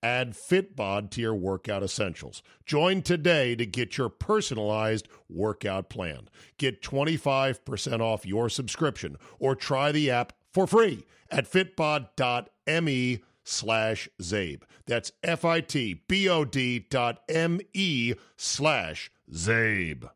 Add FitBod to your workout essentials. Join today to get your personalized workout plan. Get 25% off your subscription or try the app for free at fitbod.me/Zabe. That's fitbod.me/Zabe.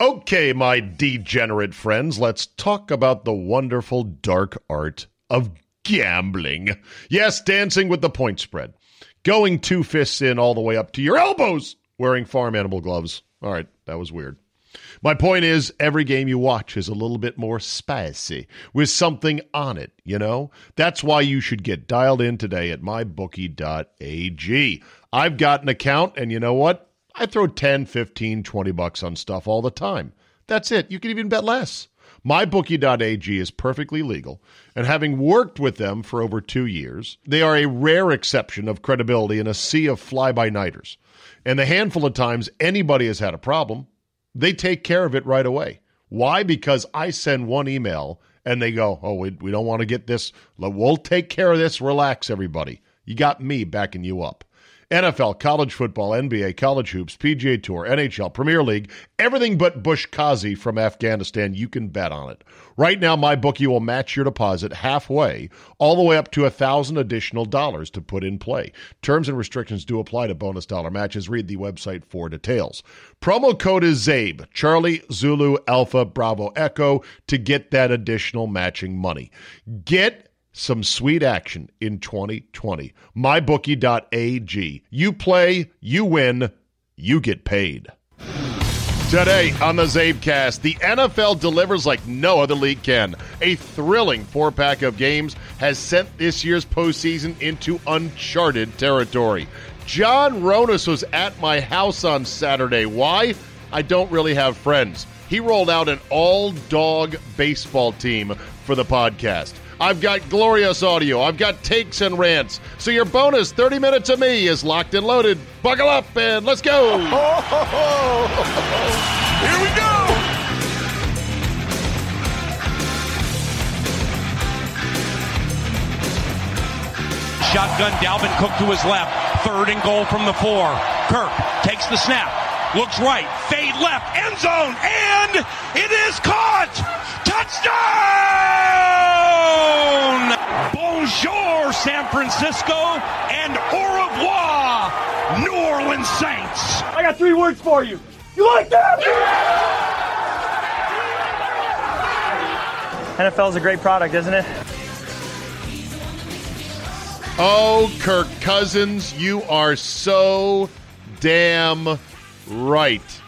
Okay, my degenerate friends, let's talk about the wonderful dark art of gambling. Yes, dancing with the point spread. Going two fists in all the way up to your elbows. Wearing farm animal gloves. All right, that was weird. My point is, every game you watch is a little bit more spicy with something on it, you know? That's why you should get dialed in today at mybookie.ag. I've got an account, and you know what? I throw 10, 15, 20 bucks on stuff all the time. That's it. You can even bet less. MyBookie.ag is perfectly legal, and having worked with them for over 2 years, they are a rare exception of credibility in a sea of fly-by-nighters. And the handful of times anybody has had a problem, they take care of it right away. Why? Because I send one email, and they go, oh, we don't want to get this. We'll take care of this. Relax, everybody. You got me backing you up. NFL, college football, NBA, college hoops, PGA Tour, NHL, Premier League, everything but Bush Kazi from Afghanistan, you can bet on it. Right now, MyBookie will match your deposit halfway, all the way up to $1,000 additional to put in play. Terms and restrictions do apply to bonus dollar matches. Read the website for details. Promo code is ZABE, Charlie, Zulu, Alpha, Bravo, Echo, to get that additional matching money. Get some sweet action in 2020. MyBookie.ag. You play, you win, you get paid. Today on the Zabecast, the NFL delivers like no other league can. A thrilling four-pack of games has sent this year's postseason into uncharted territory. John Ronas was at my house on Saturday. Why? I don't really have friends. He rolled out an all-dog baseball team for the podcast. I've got glorious audio. I've got takes and rants. So your bonus 30 minutes of me is locked and loaded. Buckle up and let's go. Here we go. Shotgun, Dalvin Cook to his left. 3rd and goal from the 4. Kirk takes the snap. Looks right. Fade left. End zone. And it is caught. Touchdown! Bonjour, San Francisco, and au revoir, New Orleans Saints. I got 3 words for you. You like that? Yeah! NFL's a great product, isn't it? Oh, Kirk Cousins, you are so damn right.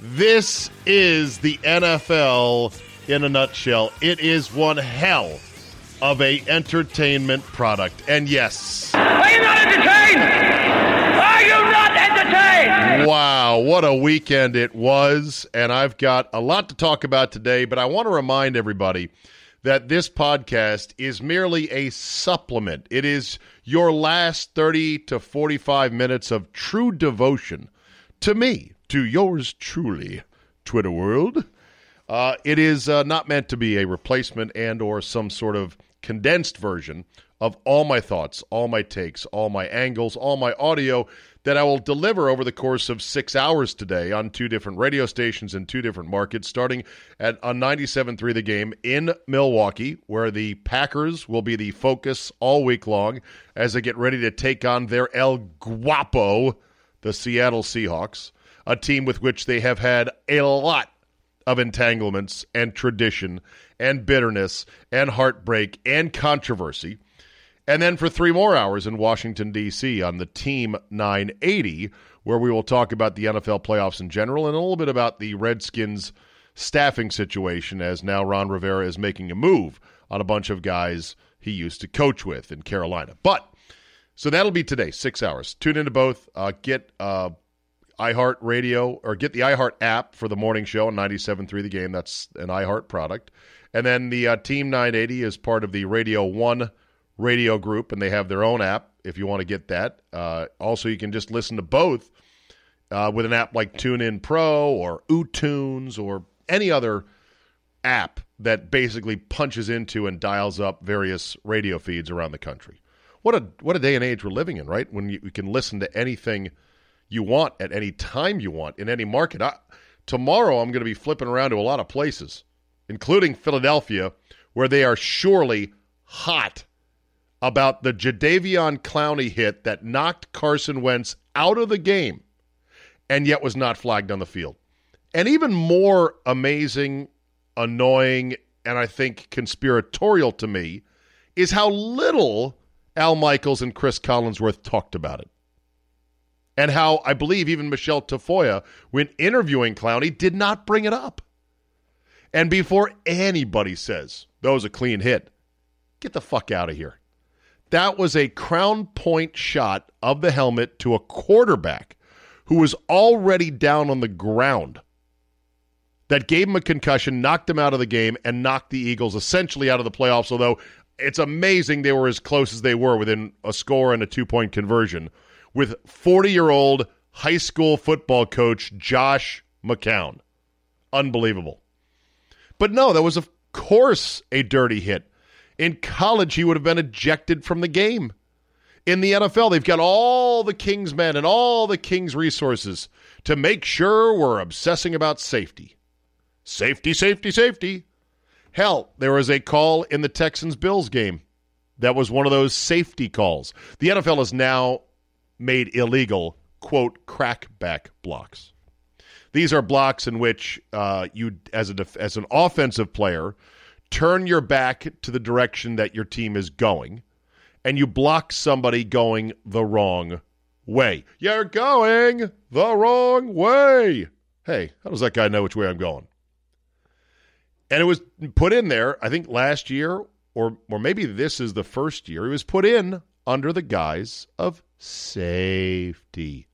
This is the NFL in a nutshell. It is one hell of a entertainment product. And yes. Are you not entertained? Are you not entertained? Wow, what a weekend it was. And I've got a lot to talk about today, but I want to remind everybody that this podcast is merely a supplement. It is your last 30 to 45 minutes of true devotion to me, to yours truly, Twitter world. It is not meant to be a replacement and or some sort of condensed version of all my thoughts, all my takes, all my angles, all my audio that I will deliver over the course of 6 hours today on 2 different radio stations in 2 different markets, starting on 97.3 The Game in Milwaukee, where the Packers will be the focus all week long as they get ready to take on their El Guapo, the Seattle Seahawks, a team with which they have had a lot of entanglements and tradition and bitterness and heartbreak and controversy. And then for 3 more hours in Washington, D.C. on the Team 980, where we will talk about the NFL playoffs in general and a little bit about the Redskins staffing situation, as now Ron Rivera is making a move on a bunch of guys he used to coach with in Carolina. But so that'll be today, 6 hours. Tune into both. Get iHeart Radio, or get the iHeart app for the morning show on 97.3 The Game. That's an iHeart product. And then the Team 980 is part of the Radio 1 radio group, and they have their own app if you want to get that. Also, you can just listen to both with an app like TuneIn Pro or UTunes or any other app that basically punches into and dials up various radio feeds around the country. What a day and age we're living in, right? When you can listen to anything you want at any time you want in any market. Tomorrow I'm going to be flipping around to a lot of places, including Philadelphia, where they are surely hot about the Jadeveon Clowney hit that knocked Carson Wentz out of the game and yet was not flagged on the field. And even more amazing, annoying, and I think conspiratorial to me is how little Al Michaels and Chris Collinsworth talked about it. And how I believe even Michelle Tafoya, when interviewing Clowney, did not bring it up. And before anybody says, that was a clean hit, get the fuck out of here. That was a crown point shot of the helmet to a quarterback who was already down on the ground that gave him a concussion, knocked him out of the game, and knocked the Eagles essentially out of the playoffs, although it's amazing they were as close as they were within a score and a two-point conversion with 40-year-old high school football coach Josh McCown. Unbelievable. But no, that was, of course, a dirty hit. In college, he would have been ejected from the game. In the NFL, they've got all the King's men and all the King's resources to make sure we're obsessing about safety. Safety, safety, safety. Hell, there was a call in the Texans-Bills game that was one of those safety calls. The NFL is now made illegal, quote, crackback blocks. These are blocks in which you, as an offensive player, turn your back to the direction that your team is going, and you block somebody going the wrong way. You're going the wrong way. Hey, how does that guy know which way I'm going? And it was put in there, I think last year, or maybe this is the first year, it was put in under the guise of safety.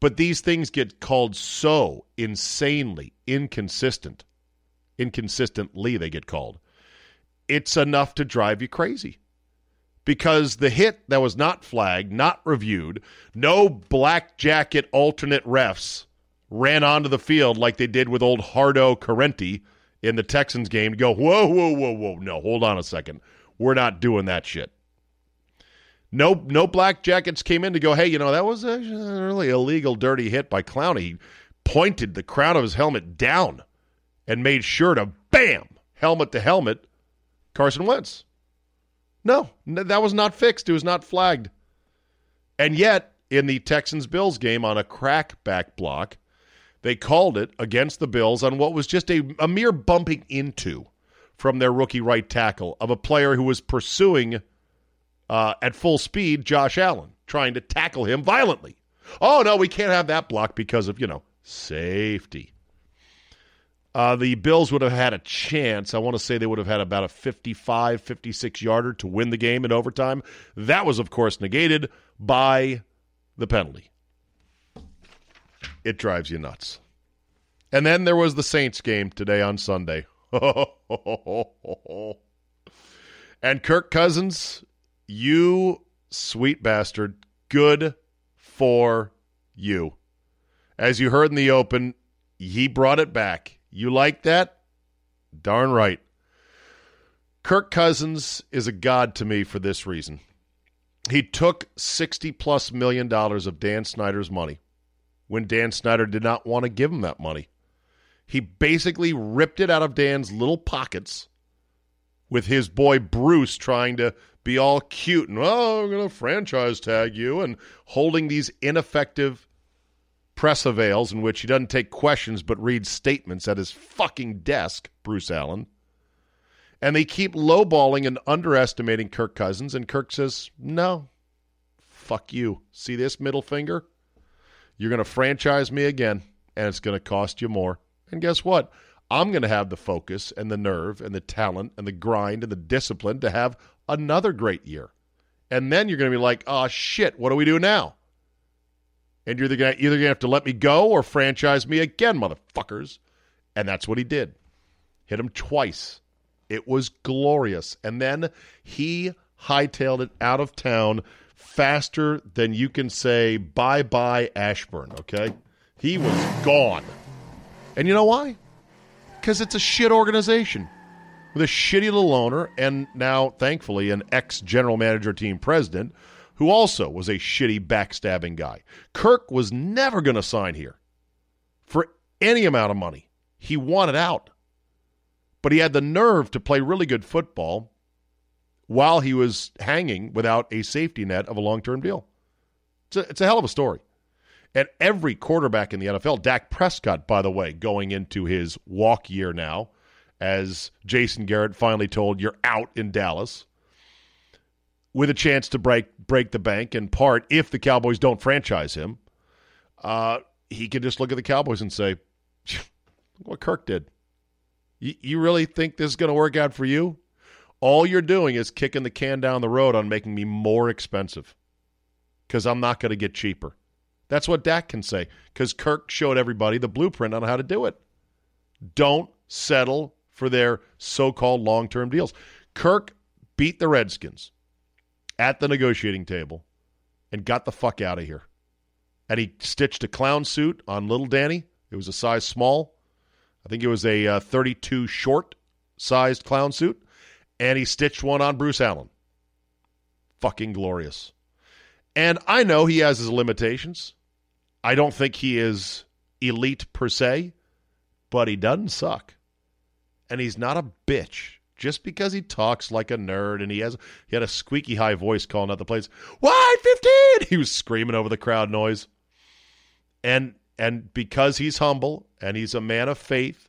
But these things get called so insanely inconsistent. Inconsistently, they get called. It's enough to drive you crazy. Because the hit that was not flagged, not reviewed, no black jacket alternate refs ran onto the field like they did with old Hardo Carenti in the Texans game to go, whoa, whoa, whoa, whoa, no, hold on a second. We're not doing that shit. No black jackets came in to go, hey, you know, that was a really illegal, dirty hit by Clowney. He pointed the crown of his helmet down and made sure to, bam, helmet to helmet, Carson Wentz. No, that was not fixed. It was not flagged. And yet, in the Texans-Bills game on a crackback block, they called it against the Bills on what was just a mere bumping into from their rookie right tackle of a player who was pursuing at full speed Josh Allen, trying to tackle him violently. Oh, no, we can't have that block because of, safety. The Bills would have had a chance. I want to say they would have had about a 55, 56-yarder to win the game in overtime. That was, of course, negated by the penalty. It drives you nuts. And then there was the Saints game today on Sunday. And Kirk Cousins, you sweet bastard, good for you. As you heard in the open, he brought it back. You like that? Darn right. Kirk Cousins is a god to me for this reason. He took $60+ million of Dan Snyder's money when Dan Snyder did not want to give him that money. He basically ripped it out of Dan's little pockets with his boy Bruce trying to be all cute and, oh, I'm going to franchise tag you, and holding these ineffective press avails in which he doesn't take questions but reads statements at his fucking desk, Bruce Allen. And they keep lowballing and underestimating Kirk Cousins. And Kirk says, no, fuck you. See this middle finger? You're going to franchise me again, and it's going to cost you more. And guess what? I'm going to have the focus and the nerve and the talent and the grind and the discipline to have another great year. And then you're going to be like, oh, shit, what do we do now? And you're either going to have to let me go or franchise me again, motherfuckers. And that's what he did. Hit him twice. It was glorious. And then he hightailed it out of town faster than you can say bye-bye Ashburn, okay? He was gone. And you know why? Because it's a shit organization with a shitty little owner and now, thankfully, an ex-general manager team president who also was a shitty backstabbing guy. Kirk was never going to sign here for any amount of money. He wanted out. But he had the nerve to play really good football while he was hanging without a safety net of a long-term deal. It's a hell of a story. And every quarterback in the NFL, Dak Prescott, by the way, going into his walk year now, as Jason Garrett finally told, you're out in Dallas, with a chance to break the bank in part if the Cowboys don't franchise him, he could just look at the Cowboys and say, what Kirk did. You really think this is going to work out for you? All you're doing is kicking the can down the road on making me more expensive because I'm not going to get cheaper. That's what Dak can say because Kirk showed everybody the blueprint on how to do it. Don't settle for their so-called long-term deals. Kirk beat the Redskins at the negotiating table and got the fuck out of here. And he stitched a clown suit on little Danny. It was a size small. I think it was a 32 short-sized clown suit, and he stitched one on Bruce Allen. Fucking glorious. And I know he has his limitations. I don't think he is elite per se, but he doesn't suck. And he's not a bitch just because he talks like a nerd and he had a squeaky high voice calling out the plays. Wide 15! He was screaming over the crowd noise. And because he's humble and he's a man of faith,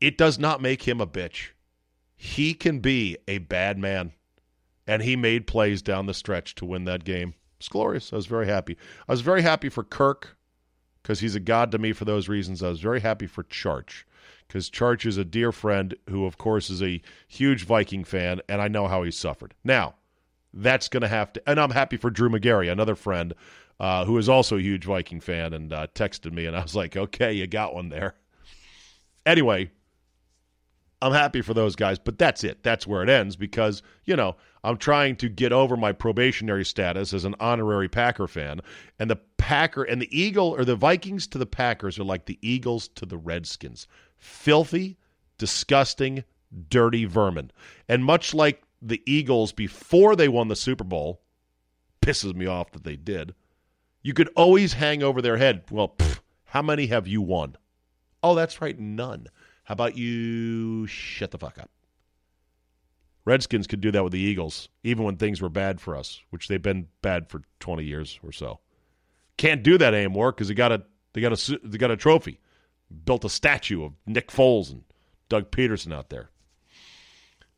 it does not make him a bitch. He can be a bad man. And he made plays down the stretch to win that game. It's glorious. I was very happy. I was very happy for Kirk because he's a god to me for those reasons. I was very happy for Charch because Charch is a dear friend who, of course, is a huge Viking fan, and I know how he suffered. Now, that's going to have to – and I'm happy for Drew McGarry, another friend – who is also a huge Viking fan and texted me, and I was like, okay, you got one there. Anyway, I'm happy for those guys, but that's it. That's where it ends because, you know, I'm trying to get over my probationary status as an honorary Packer fan, and the Vikings to the Packers are like the Eagles to the Redskins. Filthy, disgusting, dirty vermin. And much like the Eagles before they won the Super Bowl, pisses me off that they did, you could always hang over their head. Well, how many have you won? Oh, that's right, none. How about you shut the fuck up? Redskins could do that with the Eagles, even when things were bad for us, which they've been bad for 20 years or so. Can't do that anymore because they got a trophy, built a statue of Nick Foles and Doug Peterson out there.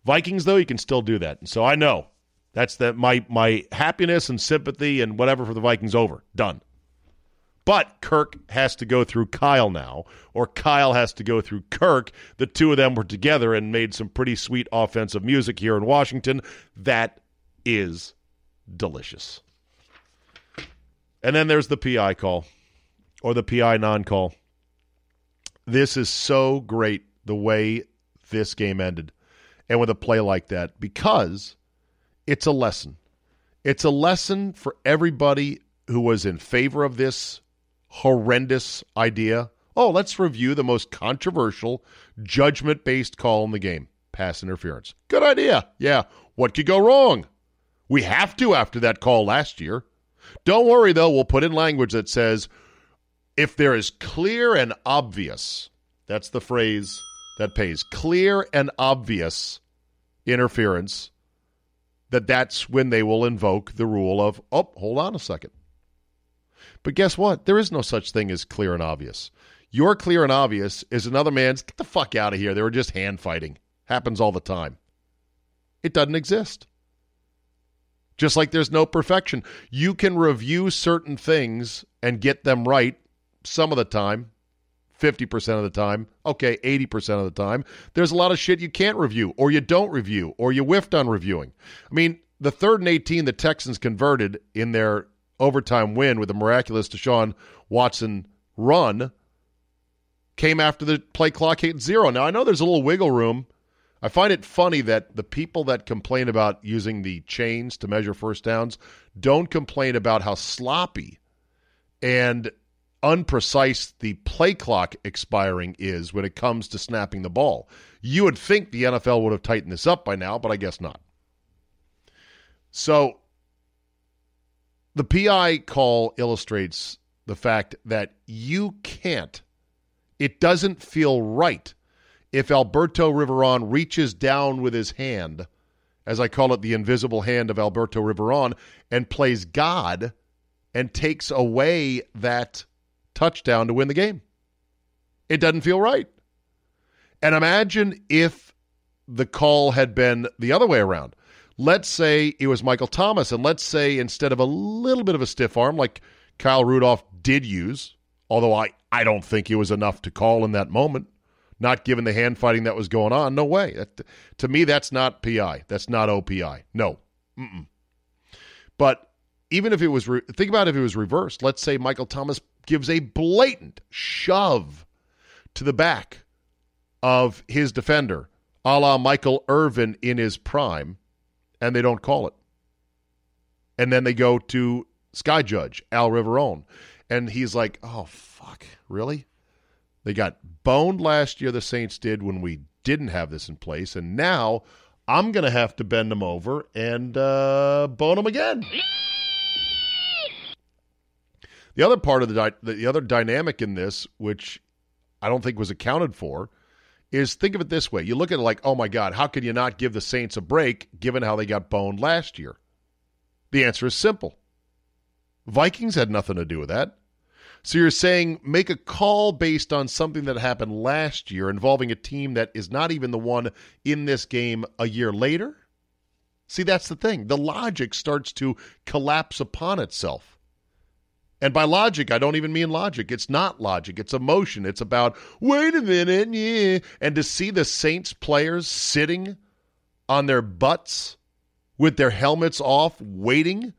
Vikings, though, you can still do that, and so I know. That's my happiness and sympathy and whatever for the Vikings over. Done. But Kirk has to go through Kyle now, or Kyle has to go through Kirk. The two of them were together and made some pretty sweet offensive music here in Washington. That is delicious. And then there's the PI call, or the PI non-call. This is so great the way this game ended, and with a play like that, because it's a lesson. It's a lesson for everybody who was in favor of this horrendous idea. Oh, let's review the most controversial judgment-based call in the game, pass interference. Good idea. Yeah. What could go wrong? We have to after that call last year. Don't worry, though. We'll put in language that says, if there is clear and obvious, that's the phrase that pays, clear and obvious interference, that's when they will invoke the rule of, oh, hold on a second. But guess what? There is no such thing as clear and obvious. Your clear and obvious is another man's, get the fuck out of here. They were just hand fighting. Happens all the time. It doesn't exist. Just like there's no perfection. You can review certain things and get them right some of the time, 50% of the time, okay, 80% of the time. There's a lot of shit you can't review, or you don't review, or you whiffed on reviewing. I mean, the 3rd and 18 the Texans converted in their overtime win with a miraculous Deshaun Watson run came after the play clock hit 0. Now, I know there's a little wiggle room. I find it funny that the people that complain about using the chains to measure first downs don't complain about how sloppy and unprecise the play clock expiring is when it comes to snapping the ball. You would think the NFL would have tightened this up by now, but I guess not. So the PI call illustrates the fact that you can't. It doesn't feel right. If Alberto Riveron reaches down with his hand, as I call it, the invisible hand of Alberto Riveron, and plays God and takes away that touchdown to win the game, it doesn't feel right. And imagine if the call had been the other way around. Let's say it was Michael Thomas, and let's say instead of a little bit of a stiff arm like Kyle Rudolph did use, although I don't think it was enough to call in that moment, not given the hand fighting that was going on. No way. That, to me, that's not PI. That's not OPI. No. Mm-mm. But even if it was, think about if it was reversed. Let's say Michael Thomas gives a blatant shove to the back of his defender, a la Michael Irvin in his prime, and they don't call it. And then they go to Sky Judge, Al Riveron, and he's like, oh, fuck, really? They got boned last year, the Saints did, when we didn't have this in place. And now I'm going to have to bend them over and bone them again. The other part of the other dynamic in this, which I don't think was accounted for, is think of it this way. You look at it like, oh, my God, how could you not give the Saints a break given how they got boned last year? The answer is simple. Vikings had nothing to do with that. So you're saying make a call based on something that happened last year involving a team that is not even the one in this game a year later? See, that's the thing. The logic starts to collapse upon itself. And by logic, I don't even mean logic. It's not logic. It's emotion. It's about, wait a minute, yeah. And to see the Saints players sitting on their butts with their helmets off, waiting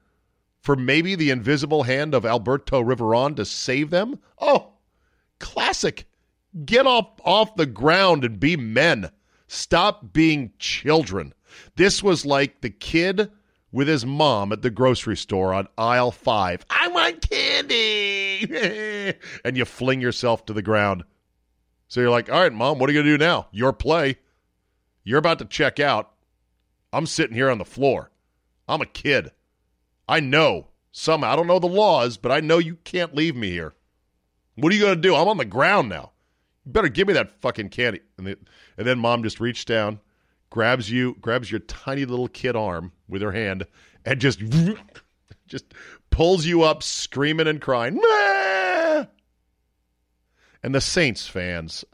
for maybe the invisible hand of Alberto Riveron to save them? Oh, classic. Get off the ground and be men. Stop being children. This was like the kid with his mom at the grocery store on aisle 5. I want candy! And you fling yourself to the ground. So you're like, all right, Mom, what are you going to do now? Your play. You're about to check out. I'm sitting here on the floor. I'm a kid. I know some. I don't know the laws, but I know you can't leave me here. What are you going to do? I'm on the ground now. You better give me that fucking candy. And then Mom just reached down, grabs your tiny little kid arm with her hand, and just pulls you up screaming and crying. And the Saints fans,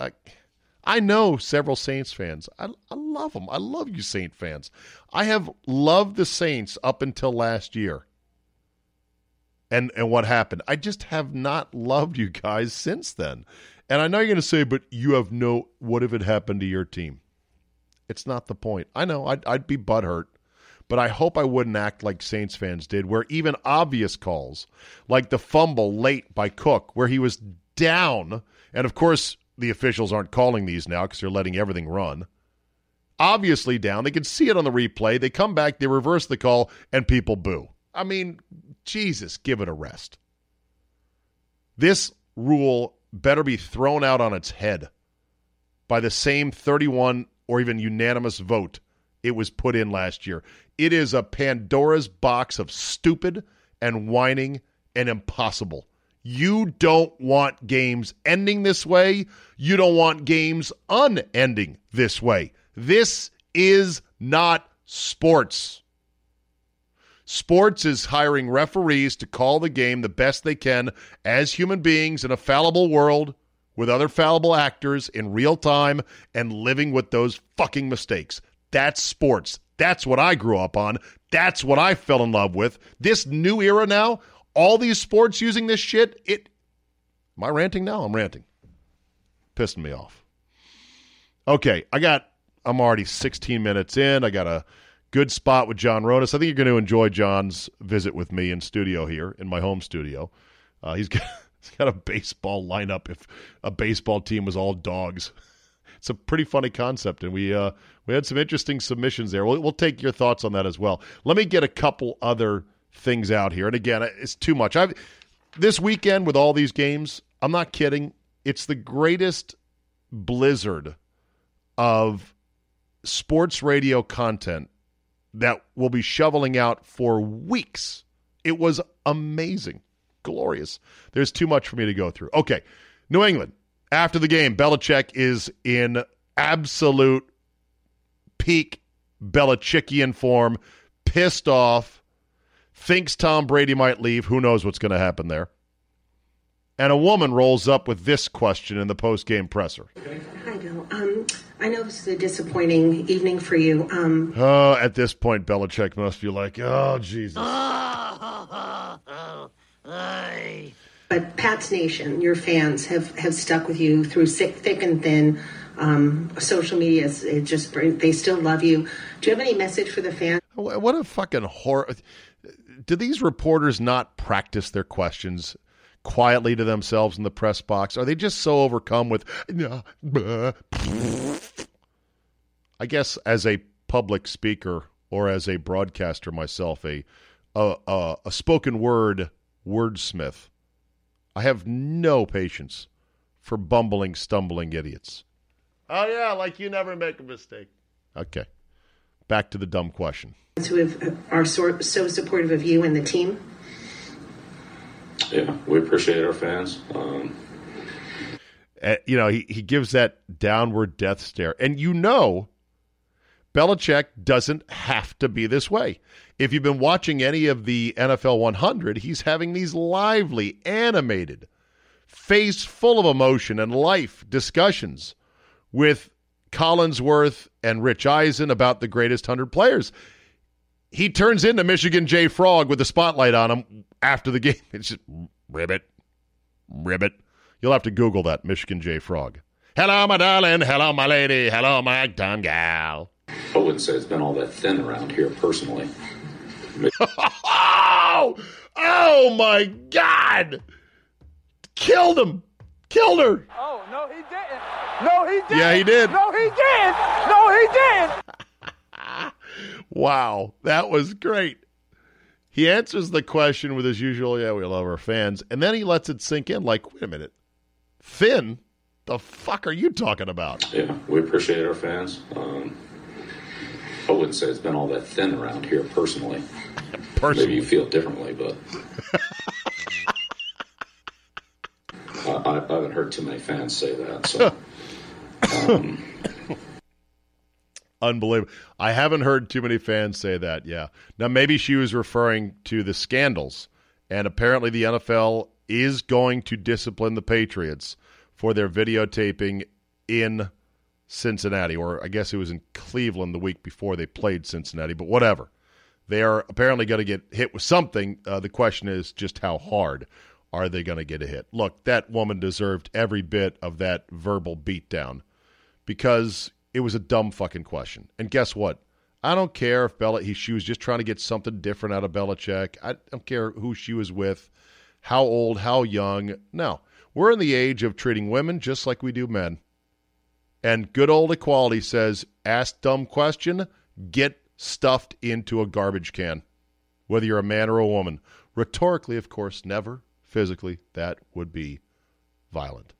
I know several Saints fans. I love them. I love you, Saint fans. I have loved the Saints up until last year. And what happened? I just have not loved you guys since then. And I know you're going to say, but you have no, what if it happened to your team? It's not the point. I know, I'd be butthurt. But I hope I wouldn't act like Saints fans did, where even obvious calls, like the fumble late by Cook, where he was down, and of course, the officials aren't calling these now because they're letting everything run. Obviously down. They can see it on the replay. They come back, they reverse the call, and people boo. I mean, Jesus, give it a rest. This rule better be thrown out on its head by the same 31 or even unanimous vote it was put in last year. It is a Pandora's box of stupid and whining and impossible. You don't want games ending this way. You don't want games unending this way. This is not sports. Sports is hiring referees to call the game the best they can as human beings in a fallible world with other fallible actors in real time and living with those fucking mistakes. That's sports. That's what I grew up on. That's what I fell in love with. This new era now, all these sports using this shit, am I ranting now? I'm ranting. Pissing me off. Okay, I'm already 16 minutes in. I got a good spot with John Ronas. I think you're going to enjoy John's visit with me in studio here, in my home studio. He's got a baseball lineup if a baseball team was all dogs. It's a pretty funny concept, and we had some interesting submissions there. We'll take your thoughts on that as well. Let me get a couple other things out here. And again, it's too much. This weekend with all these games, I'm not kidding, it's the greatest blizzard of sports radio content that we'll be shoveling out for weeks. It was amazing. Glorious. There's too much for me to go through. Okay, New England. After the game, Belichick is in absolute peak Belichickian form, pissed off, thinks Tom Brady might leave. Who knows what's going to happen there? And a woman rolls up with this question in the post-game presser. Hi, Bill. I know this is a disappointing evening for you. At this point, Belichick must be like, oh, Jesus. But Pats Nation, your fans, have stuck with you through thick and thin. Social media, they still love you. Do you have any message for the fans? What a fucking horror. Do these reporters not practice their questions quietly to themselves in the press box? Are they just so overcome with... I guess as a public speaker or as a broadcaster myself, a spoken word wordsmith, I have no patience for bumbling, stumbling idiots. Oh, yeah, like you never make a mistake. Okay. Back to the dumb question. Are so supportive of you and the team? Yeah, we appreciate our fans. He gives that downward death stare. And Belichick doesn't have to be this way. If you've been watching any of the NFL 100, he's having these lively, animated, face full of emotion and life discussions with Collinsworth and Rich Eisen about the greatest 100 players. He turns into Michigan J. Frog with the spotlight on him after the game. It's just ribbit. You'll have to Google that, Michigan J. Frog. Hello, my darling. Hello, my lady. Hello, my dumb gal. I wouldn't say it's been all that thin around here, personally. Oh, my God. Killed him. Killed her. Oh, no, he didn't. No, he didn't. Yeah, he did. No, he didn't. No, he didn't. Wow, that was great. He answers the question with his usual, yeah, we love our fans. And then he lets it sink in like, wait a minute. Thin? The fuck are you talking about? Yeah, we appreciate our fans. I wouldn't say it's been all that thin around here, personally. Maybe you feel differently, but... I haven't heard too many fans say that, so... Unbelievable. I haven't heard too many fans say that, yeah. Now, maybe she was referring to the scandals, and apparently the NFL is going to discipline the Patriots for their videotaping in Cincinnati, or I guess it was in Cleveland the week before they played Cincinnati, but whatever. They are apparently going to get hit with something. The question is just how hard are they going to get a hit? Look, that woman deserved every bit of that verbal beatdown because it was a dumb fucking question. And guess what? I don't care if she was just trying to get something different out of Belichick. I don't care who she was with, how old, how young. No, we're in the age of treating women just like we do men. And good old equality says, ask dumb question, get stuffed into a garbage can, whether you're a man or a woman. Rhetorically, of course, never physically. That would be violent.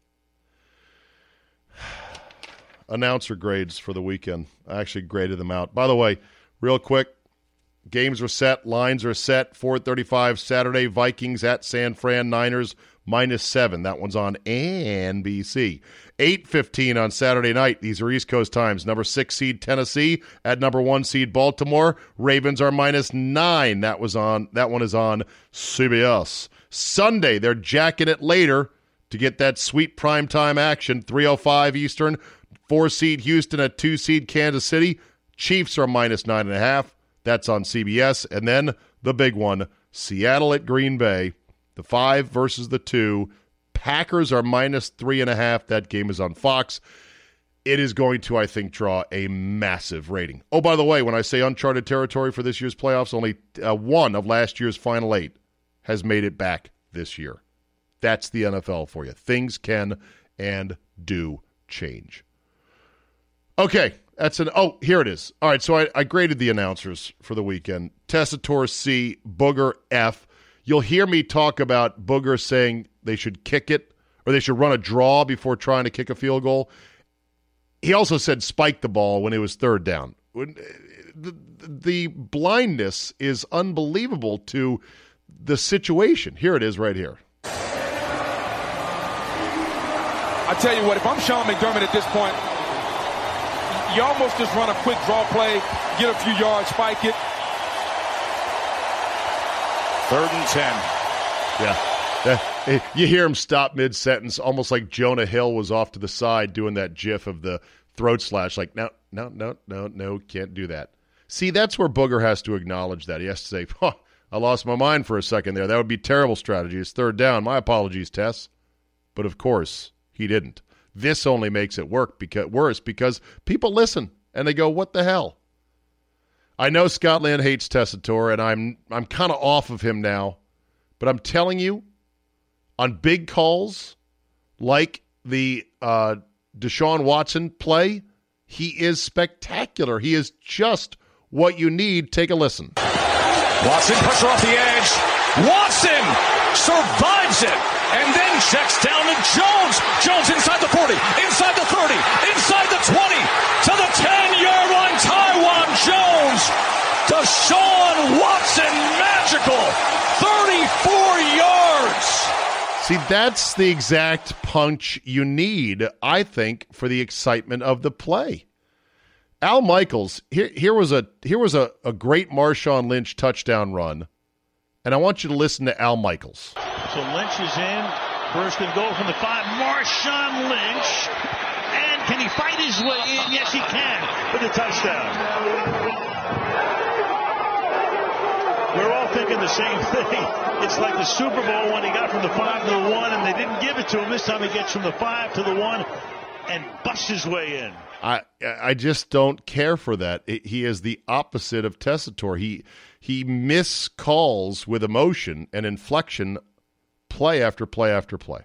Announcer grades for the weekend. I actually graded them out. By the way, real quick, games are set, lines are set. 4:35 Saturday, Vikings at San Fran, Niners -7. That one's on NBC. 8:15 on Saturday night. These are East Coast times. Number 6 seed Tennessee at number 1 seed Baltimore. Ravens are -9. That one is on CBS. Sunday, they're jacking it later to get that sweet primetime action, 3:05 Eastern, 4-seed Houston at 2-seed Kansas City. Chiefs are -9.5. That's on CBS. And then the big one, Seattle at Green Bay, the 5 versus the 2. Packers are -3.5. That game is on Fox. It is going to, I think, draw a massive rating. Oh, by the way, when I say uncharted territory for this year's playoffs, only one of last year's final 8 has made it back this year. That's the NFL for you. Things can and do change. Okay, that's an... Oh, here it is. All right, so I graded the announcers for the weekend. Tessitore C, Booger F. You'll hear me talk about Booger saying they should kick it or they should run a draw before trying to kick a field goal. He also said spike the ball when it was third down. The blindness is unbelievable to the situation. Here it is right here. I tell you what, if I'm Sean McDermott at this point, you almost just run a quick draw play, get a few yards, spike it. 3rd and 10. Yeah. You hear him stop mid-sentence, almost like Jonah Hill was off to the side doing that gif of the throat slash, like, no, can't do that. See, that's where Booger has to acknowledge that. He has to say, I lost my mind for a second there. That would be terrible strategy. It's 3rd down. My apologies, Tess. But, of course, he didn't. This only makes it worse because people listen and they go, what the hell? I know Scotland hates Tessitore, and I'm kind of off of him now, but I'm telling you, on big calls like the Deshaun Watson play, he is spectacular. He is just what you need. Take a listen. Watson, pressure off the edge. Watson survives it and then checks down to Jones. Jones inside the 40, inside the 30, inside the 20, to the 10-yard line. Taiwan Jones. Deshaun Watson magical. 34 yards. See, that's the exact punch you need, I think, for the excitement of the play. Al Michaels, here was a great Marshawn Lynch touchdown run, and I want you to listen to Al Michaels. So Lynch is in, 1st and goal from the 5. Marshawn Lynch, and can he fight his way in? Yes, he can, with a touchdown. We're all thinking the same thing. It's like the Super Bowl when he got from the 5 to the 1, and they didn't give it to him. This time he gets from the 5 to the 1 and busts his way in. I just don't care for that. He is the opposite of Tessitore. He miscalls with emotion and inflection play after play after play.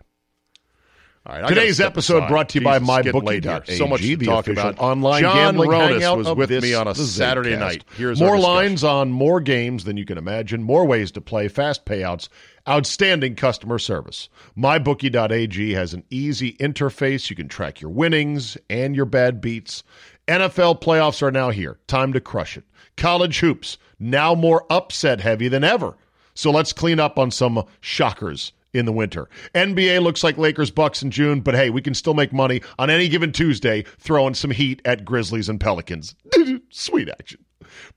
All right, today's episode brought to you by MyBookie.ag. So much to talk about. Online John Ronas was with me on a Saturday night. Here's more lines on more games than you can imagine, more ways to play, fast payouts, outstanding customer service. MyBookie.ag has an easy interface. You can track your winnings and your bad beats. NFL playoffs are now here. Time to crush it. College hoops, now more upset heavy than ever. So let's clean up on some shockers in the winter. NBA looks like Lakers-Bucks in June, but hey, we can still make money on any given Tuesday throwing some heat at Grizzlies and Pelicans. Sweet action.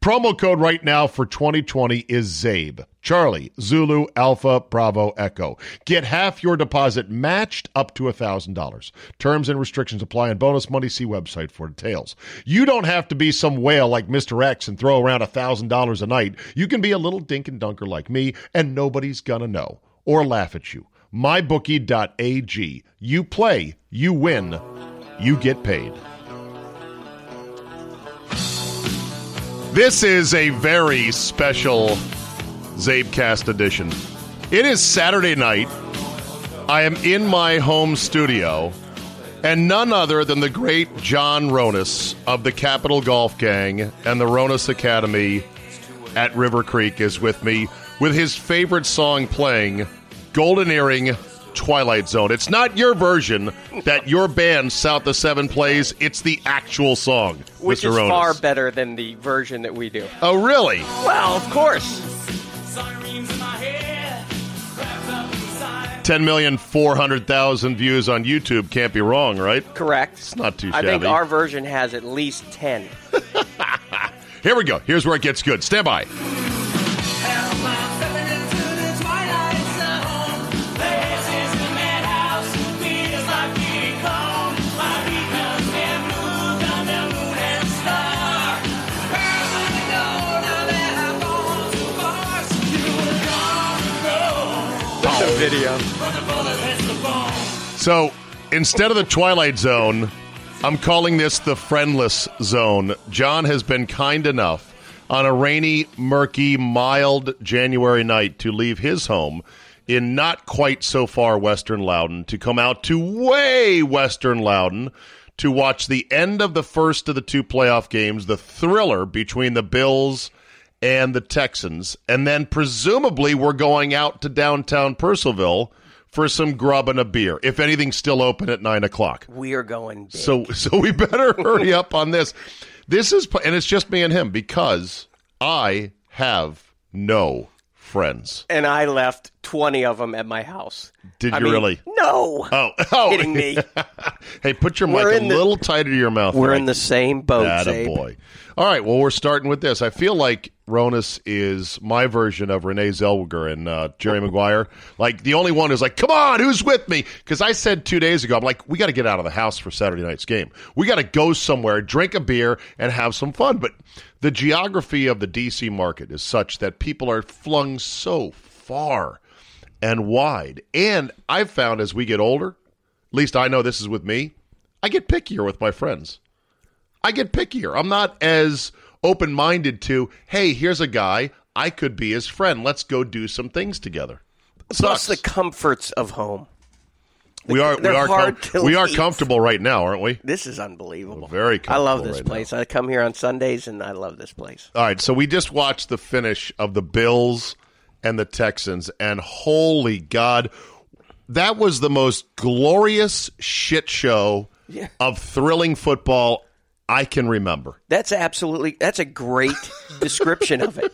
Promo code right now for 2020 is ZABE. Charlie, Zulu, Alpha, Bravo, Echo. Get half your deposit matched up to $1,000. Terms and restrictions apply, and bonus money, see website for details. You don't have to be some whale like Mr. X and throw around $1,000 a night. You can be a little dink and dunker like me, and nobody's gonna know or laugh at you. MyBookie.ag. You play, you win, you get paid. This is a very special Zabecast edition. It is Saturday night. I am in my home studio, and none other than the great John Ronas of the Capital Golf Gang and the Ronas Academy at River Creek is with me, with his favorite song playing, Golden Earring, Twilight Zone. It's not your version that your band, South of Seven, plays. It's the actual song, which Mr. is Ronas. Far better than the version that we do. Oh, really? Well, of course. 10,400,000 views on YouTube. Can't be wrong, right? Correct. It's not too shabby. I think our version has at least 10. Here we go. Here's where it gets good. Stand by. video. So instead of the Twilight Zone, I'm calling this the Friendless Zone. John has been kind enough on a rainy, murky, mild January night to leave his home in not quite so far western Loudoun to come out to way western Loudoun to watch the end of the first of the two playoff games, the thriller between the Bills and the Texans. And then presumably we're going out to downtown Purcellville for some grub and a beer, if anything's still open at 9 o'clock. We are going big. So we better hurry up on this. And it's just me and him because I have no friends. And I left 20 of them at my house. Did you really? No. Oh. Kidding me. Hey, put your mic a little tighter to your mouth. We're in the same boat, Zabe. Attaboy. All right, well, we're starting with this. I feel like Ronas is my version of Renee Zellweger and Jerry Maguire. Like, the only one who's like, come on, who's with me? Because I said 2 days ago, I'm like, we got to get out of the house for Saturday night's game. We got to go somewhere, drink a beer, and have some fun. But the geography of the D.C. market is such that people are flung so far and wide. And I've found as we get older, at least I know this is with me, I get pickier with my friends. I get pickier. I'm not as open-minded to, hey, here's a guy, I could be his friend. Let's go do some things together. Plus the comforts of home. We are comfortable right now, aren't we? This is unbelievable. Very comfortable. I love this place. I come here on Sundays, and I love this place. All right, so we just watched the finish of the Bills and the Texans, and holy God, that was the most glorious shit show of thrilling football I can remember. That's a great description of it.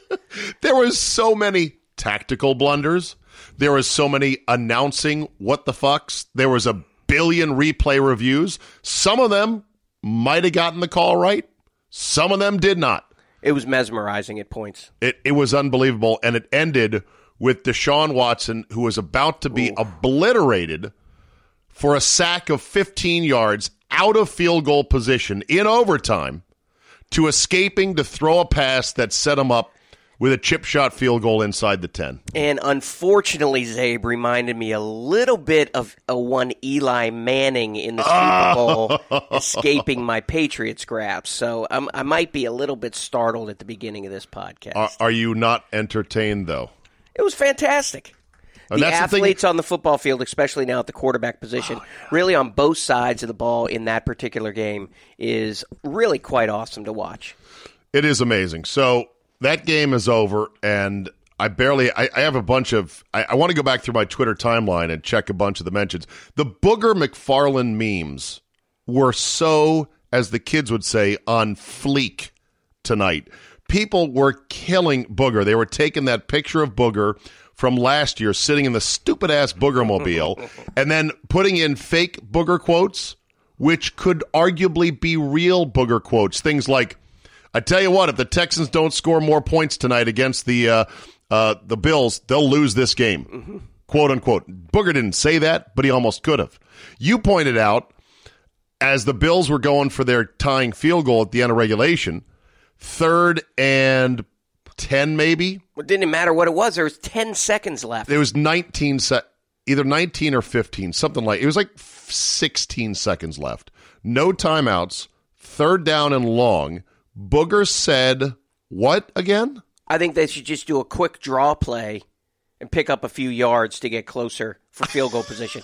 There was so many tactical blunders. There was so many announcing what the fucks. There was a billion replay reviews. Some of them might have gotten the call right. Some of them did not. It was mesmerizing at points. It was unbelievable, and it ended with Deshaun Watson, who was about to be obliterated for a sack of 15 yards out of field goal position in overtime to escaping to throw a pass that set him up with a chip shot field goal inside the 10. And unfortunately, Zabe reminded me a little bit of a one Eli Manning in the Super Bowl escaping my Patriots grasp. So I might be a little bit startled at the beginning of this podcast. Are you not entertained, though? It was fantastic. The athletes on the football field, especially now at the quarterback position, really on both sides of the ball in that particular game, is really quite awesome to watch. It is amazing. So that game is over, and I have a bunch of – I want to go back through my Twitter timeline and check a bunch of the mentions. The Booger McFarlane memes were so, as the kids would say, on fleek tonight. People were killing Booger. They were taking that picture of Booger from last year sitting in the stupid-ass Boogermobile and then putting in fake Booger quotes, which could arguably be real Booger quotes. Things like, I tell you what, if the Texans don't score more points tonight against the Bills, they'll lose this game, quote unquote. Booger didn't say that, but he almost could have. You pointed out, as the Bills were going for their tying field goal at the end of regulation, 3rd and 10, maybe. Well, didn't matter what it was. There was 10 seconds left. It was 19, either 19 or 15, something like it. It was like 16 seconds left. No timeouts. 3rd down and long. Booger said what again? I think they should just do a quick draw play and pick up a few yards to get closer for field goal position.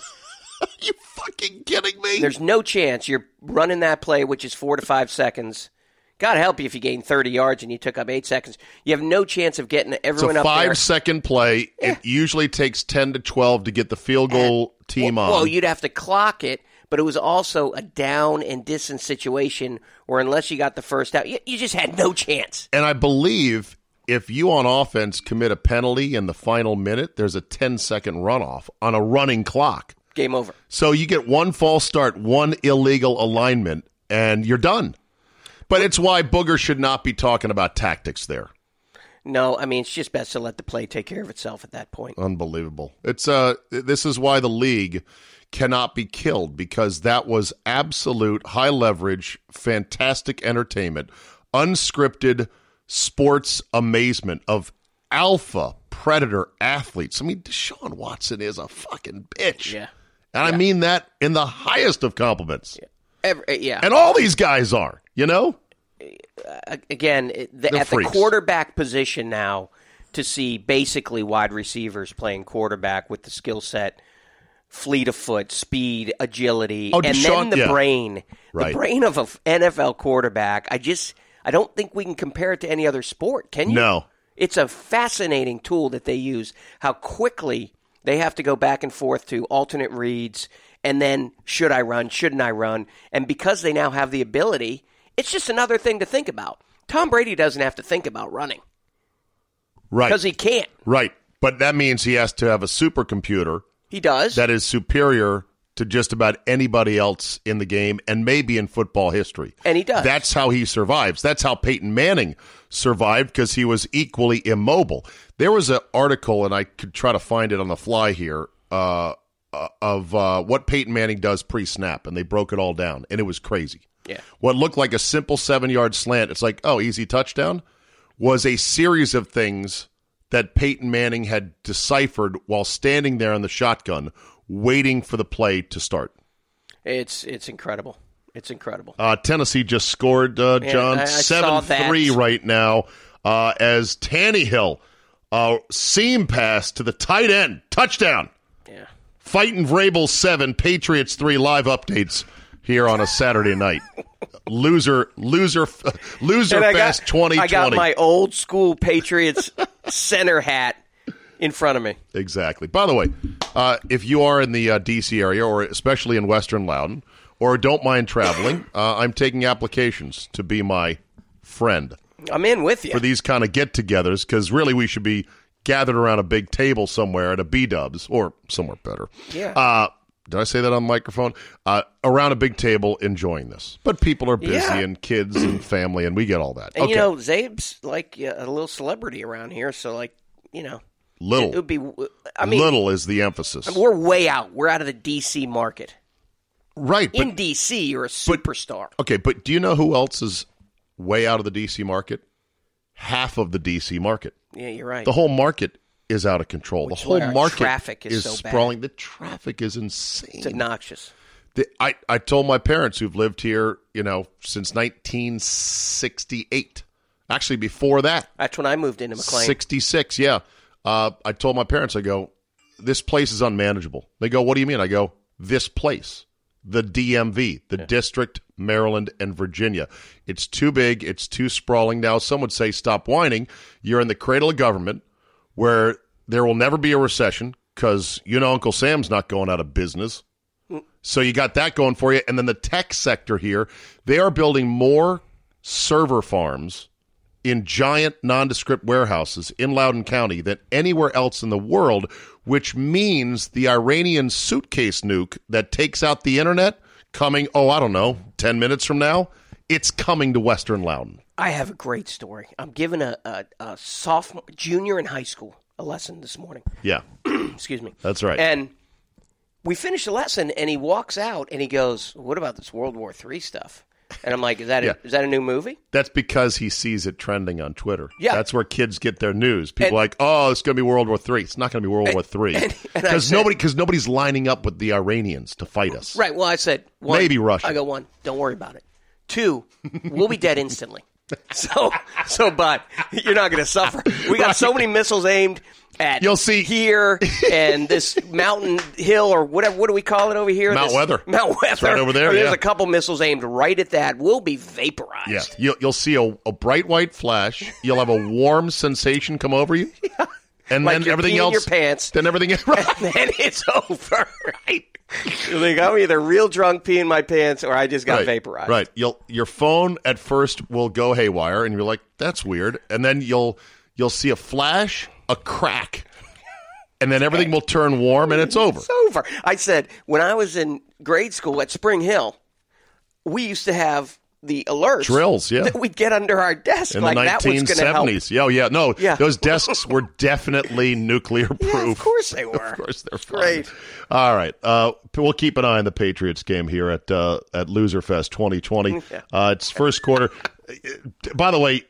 Are you fucking kidding me? There's no chance you're running that play, which is 4 to 5 seconds. God help you if you gained 30 yards and you took up 8 seconds. You have no chance of getting everyone up there. It's a 5-second play. Yeah. It usually takes 10 to 12 to get the field goal on. Well, you'd have to clock it, but it was also a down and distance situation where unless you got the first down, you just had no chance. And I believe if you on offense commit a penalty in the final minute, there's a 10-second runoff on a running clock. Game over. So you get one false start, one illegal alignment, and you're done. But it's why Booger should not be talking about tactics there. No, I mean, it's just best to let the play take care of itself at that point. Unbelievable. It's this is why the league cannot be killed, because that was absolute high leverage, fantastic entertainment, unscripted sports amazement of alpha predator athletes. I mean, Deshaun Watson is a fucking bitch. Yeah. And I mean that in the highest of compliments. Yeah. And all these guys are, you know? Again, at the quarterback position now, to see basically wide receivers playing quarterback with the skill set, fleet of foot, speed, agility, brain. Right. The brain of an NFL quarterback. I don't think we can compare it to any other sport, can you? No. It's a fascinating tool that they use, how quickly they have to go back and forth to alternate reads, and then should I run, shouldn't I run? And because they now have the ability, it's just another thing to think about. Tom Brady doesn't have to think about running. Right. Because he can't. Right. But that means he has to have a supercomputer. He does. That is superior to just about anybody else in the game and maybe in football history. And he does. That's how he survives. That's how Peyton Manning survived, because he was equally immobile. There was an article, and I could try to find it on the fly here, of what Peyton Manning does pre-snap, and they broke it all down, and it was crazy. Yeah. What looked like a simple 7-yard slant, it's like, oh, easy touchdown, was a series of things that Peyton Manning had deciphered while standing there in the shotgun waiting for the play to start. It's incredible. It's incredible. Tennessee just scored, John, 7-3 right now as Tannehill seam pass to the tight end. Touchdown. Yeah. Fighting Vrabel 7, Patriots 3 live updates here on a Saturday night. Loser fest 2020. I got my old school Patriots center hat in front of me. Exactly. By the way, if you are in the D.C. area, or especially in Western Loudoun, or don't mind traveling, I'm taking applications to be my friend. I'm in with you. For these kind of get-togethers, because really we should be gathered around a big table somewhere at a B-Dubs, or somewhere better. Yeah. Did I say that on the microphone? Around a big table enjoying this. But people are busy and kids and family, and we get all that. And, okay. You know, Zabe's like a little celebrity around here, so, like, you know. Little. It would be, I mean, little is the emphasis. We're way out. We're out of the D.C. market. Right. But, in D.C., you're a superstar. But do you know who else is way out of the D.C. market? Half of the D.C. market. Yeah, you're right. The whole market is out of control. Which the whole market traffic is so sprawling. Bad. The traffic is insane. It's obnoxious. I told my parents, who've lived here, you know, since 1968. Actually, before that. That's when I moved into McLean. 66, yeah. I told my parents, I go, this place is unmanageable. They go, what do you mean? I go, this place, the DMV, the District, Maryland, and Virginia. It's too big. It's too sprawling. Now, some would say stop whining. You're in the cradle of government, where there will never be a recession, because you know Uncle Sam's not going out of business. So you got that going for you. And then the tech sector here, they are building more server farms in giant nondescript warehouses in Loudoun County than anywhere else in the world, which means the Iranian suitcase nuke that takes out the internet coming, 10 minutes from now, it's coming to Western Loudoun. I have a great story. I'm giving a sophomore, junior in high school a lesson this morning. Yeah. Excuse me. That's right. And we finish the lesson, and he walks out, and he goes, what about this World War III stuff? And I'm like, is that a new movie? That's because he sees it trending on Twitter. Yeah. That's where kids get their news. People are like, oh, it's going to be World War III. It's not going to be World War III. Because nobody's lining up with the Iranians to fight us. Right. Well, I said, one, maybe Russia. I go, one, don't worry about it. Two, we'll be dead instantly. So, but you're not going to suffer. We got so many missiles aimed at here and this mountain hill or whatever. What do we call it over here? Mount Weather. It's right over there. There's a couple missiles aimed right at that. We'll be vaporized. Yeah. You'll see a bright white flash. You'll have a warm sensation come over you. Yeah. And like then everything else. Your pants. Then everything else. Right. And then it's over. Right. You think I'm either real drunk peeing my pants or I just got vaporized. Right. Your phone at first will go haywire and you're like, that's weird. And then you'll see a flash, a crack, and then everything will turn warm and it's over. It's over. I said, when I was in grade school at Spring Hill, we used to have the alerts. Drills, yeah. That we'd get under our desk. In like the 1970s. That was going to help. Yeah, yeah. No, those desks were definitely nuclear proof. Yeah, of course they were. Of course they're fine. Great. All right. We'll keep an eye on the Patriots game here at Loserfest 2020. Yeah. It's first quarter. By the way,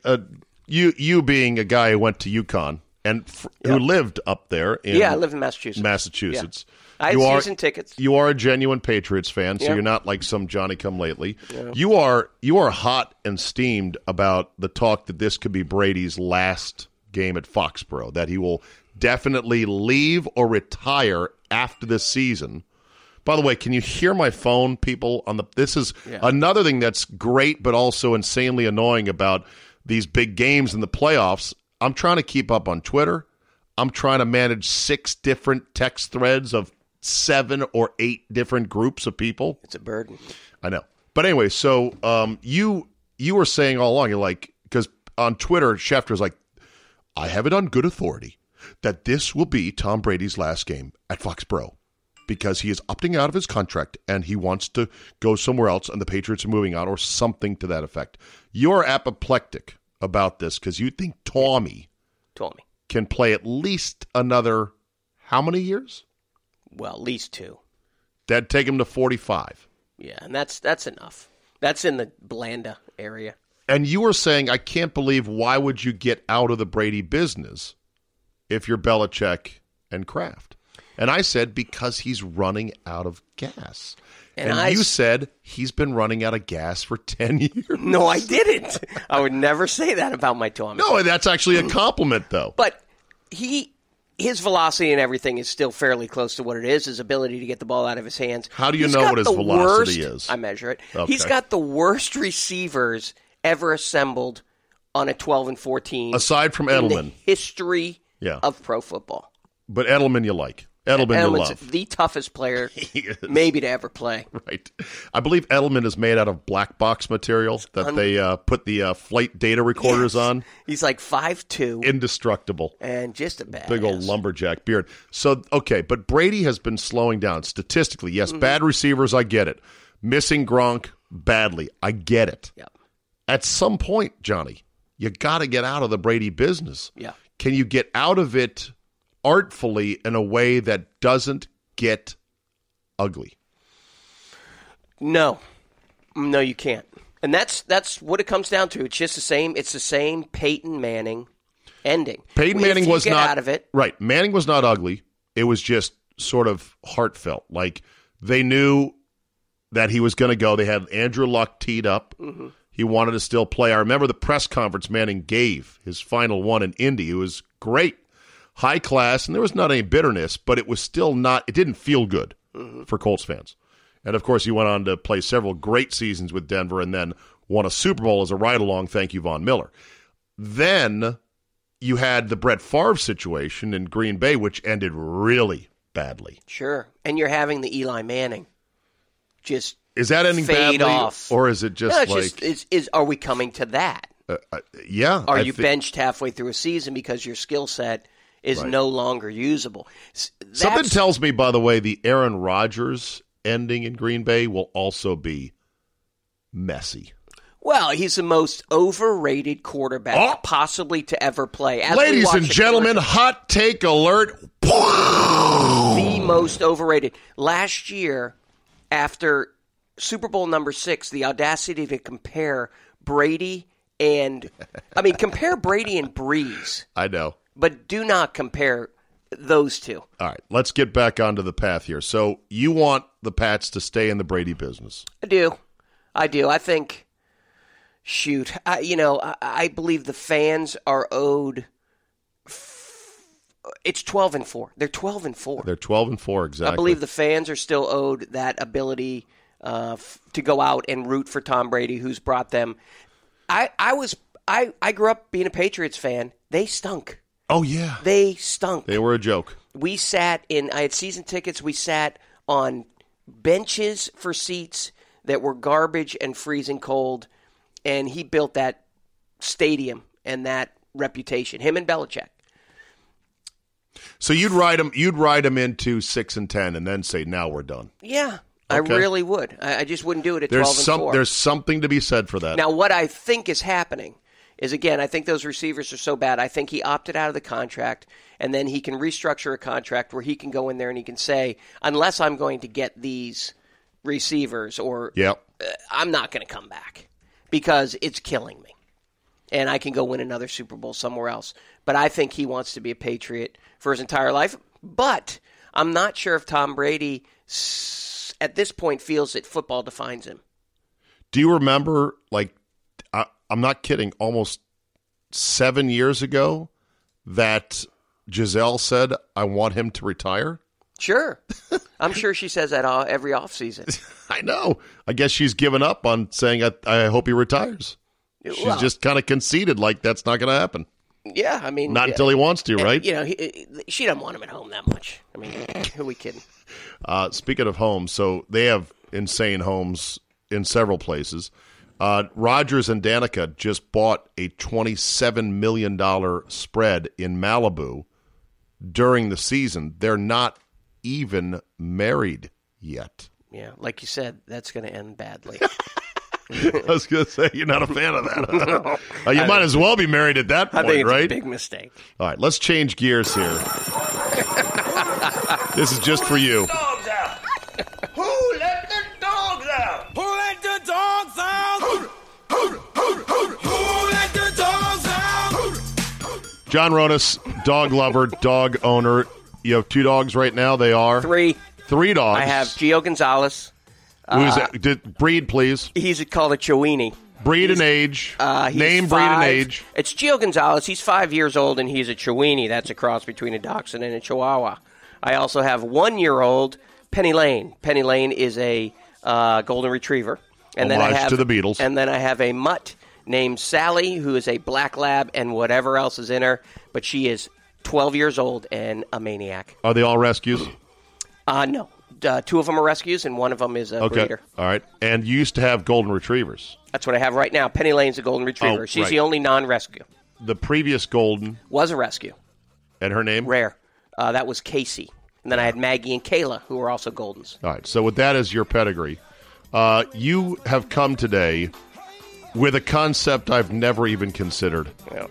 you being a guy who went to UConn and who lived up there. I lived in Massachusetts. I had season tickets. You are a genuine Patriots fan, so you're not like some Johnny-come-lately. Yeah. You are hot and steamed about the talk that this could be Brady's last game at Foxborough, that he will definitely leave or retire after this season. By the way, can you hear my phone, people? This is another thing that's great but also insanely annoying about these big games in the playoffs. I'm trying to keep up on Twitter. I'm trying to manage 6 different text threads of 7 or 8 different groups of people. It's a burden. I know. But anyway, so you were saying all along, you're like, because on Twitter, Schefter's like, I have it on good authority that this will be Tom Brady's last game at Foxborough, because he is opting out of his contract and he wants to go somewhere else and the Patriots are moving on or something to that effect. You're apoplectic about this because you think Tommy can play at least another how many years? Well, at least 2. That'd take him to 45. Yeah, and that's enough. That's in the Blanda area. And you were saying, I can't believe, why would you get out of the Brady business if you're Belichick and Kraft? And I said, because he's running out of gas. And you said, he's been running out of gas for 10 years. No, I didn't. I would never say that about my Tommy. No, that's actually a compliment, though. But his velocity and everything is still fairly close to what it is, his ability to get the ball out of his hands. How do you know what his velocity is? I measure it. Okay. He's got the worst receivers ever assembled on a 12 and 14. Aside from Edelman. In the history of pro football. But Edelman you like. Edelman you love. The toughest player maybe to ever play. Right. I believe Edelman is made out of black box material that they put the flight data recorders on. He's like 5'2". Indestructible. And just a badass. Big old lumberjack beard. So, okay, but Brady has been slowing down statistically. Yes, bad receivers, I get it. Missing Gronk badly, I get it. Yep. At some point, Johnny, you got to get out of the Brady business. Yeah. Can you get out of it artfully in a way that doesn't get ugly? No, you can't. And that's what it comes down to. It's just the same. It's the same Peyton Manning ending. Peyton Manning was not out of it. Right. Manning was not ugly. It was just sort of heartfelt. Like they knew that he was going to go. They had Andrew Luck teed up. Mm-hmm. He wanted to still play. I remember the press conference Manning gave, his final one in Indy. It was great. High class, and there was not any bitterness, but it was still not, it didn't feel good for Colts fans. And, of course, he went on to play several great seasons with Denver and then won a Super Bowl as a ride-along, thank you, Von Miller. Then you had the Brett Favre situation in Green Bay, which ended really badly. Sure. And you're having the Eli Manning just is that ending fade badly, off. Or is it just are we coming to that? Yeah. Are you benched halfway through a season because your skill set is no longer usable? Something tells me, by the way, the Aaron Rodgers ending in Green Bay will also be messy. Well, he's the most overrated quarterback possibly to ever play. As ladies and gentlemen, hot take alert. The most overrated. Last year, after Super Bowl number 6, the audacity to compare Brady and compare Brady and Breeze. I know. But do not compare those two. All right, let's get back onto the path here. So you want the Pats to stay in the Brady business? I do. I think, I believe the fans are owed. It's 12-4. They're 12-4. They're 12-4, exactly. I believe the fans are still owed that ability to go out and root for Tom Brady, who's brought them. I grew up being a Patriots fan. They stunk. Oh, yeah. They stunk. They were a joke. I had season tickets. We sat on benches for seats that were garbage and freezing cold, and he built that stadium and that reputation, him and Belichick. So you'd ride him into 6-10 and then say, now we're done. Yeah, okay. I really would. I just wouldn't do it at 12-4. There's something to be said for that. Now, what I think is happening is, again, I think those receivers are so bad. I think he opted out of the contract, and then he can restructure a contract where he can go in there and he can say, unless I'm going to get these receivers, or I'm not going to come back because it's killing me. and I can go win another Super Bowl somewhere else. But I think he wants to be a Patriot for his entire life. But I'm not sure if Tom Brady at this point feels that football defines him. Do you remember, like, I'm not kidding, almost 7 years ago that Giselle said, I want him to retire? Sure. I'm sure she says that every offseason. I know. I guess she's given up on saying, I hope he retires. She's just kind of conceded, like, that's not going to happen. Yeah, I mean. Not until he wants to, right? You know, she doesn't want him at home that much. I mean, who are we kidding? Speaking of homes, so they have insane homes in several places. Rodgers and Danica just bought a $27 million spread in Malibu during the season. They're not even married yet. Yeah, like you said, that's going to end badly. I was going to say, you're not a fan of that. No. You might as well be married at that point, right? I think it's a big mistake. All right, let's change gears here. This is just for you. John Ronas, dog lover, dog owner. You have two dogs right now. They are? Three dogs. I have Gio Gonzalez. Who's breed, please. He's called a Chiweenie. Breed and age. It's Gio Gonzalez. He's 5 years old, and he's a Chiweenie. That's a cross between a Dachshund and a Chihuahua. I also have one-year-old Penny Lane. Penny Lane is a golden retriever. And homage to the Beatles. And then I have a mutt named Sally, who is a black lab and whatever else is in her, but she is 12 years old and a maniac. Are they all rescues? No. Two of them are rescues, and one of them is a breeder. All right. And you used to have golden retrievers. That's what I have right now. Penny Lane's a golden retriever. Oh, she's the only non-rescue. The previous golden was a rescue. And her name? Rare. That was Casey. And then I had Maggie and Kayla, who were also goldens. All right. So with that as your pedigree, you have come today with a concept I've never even considered. Yeah.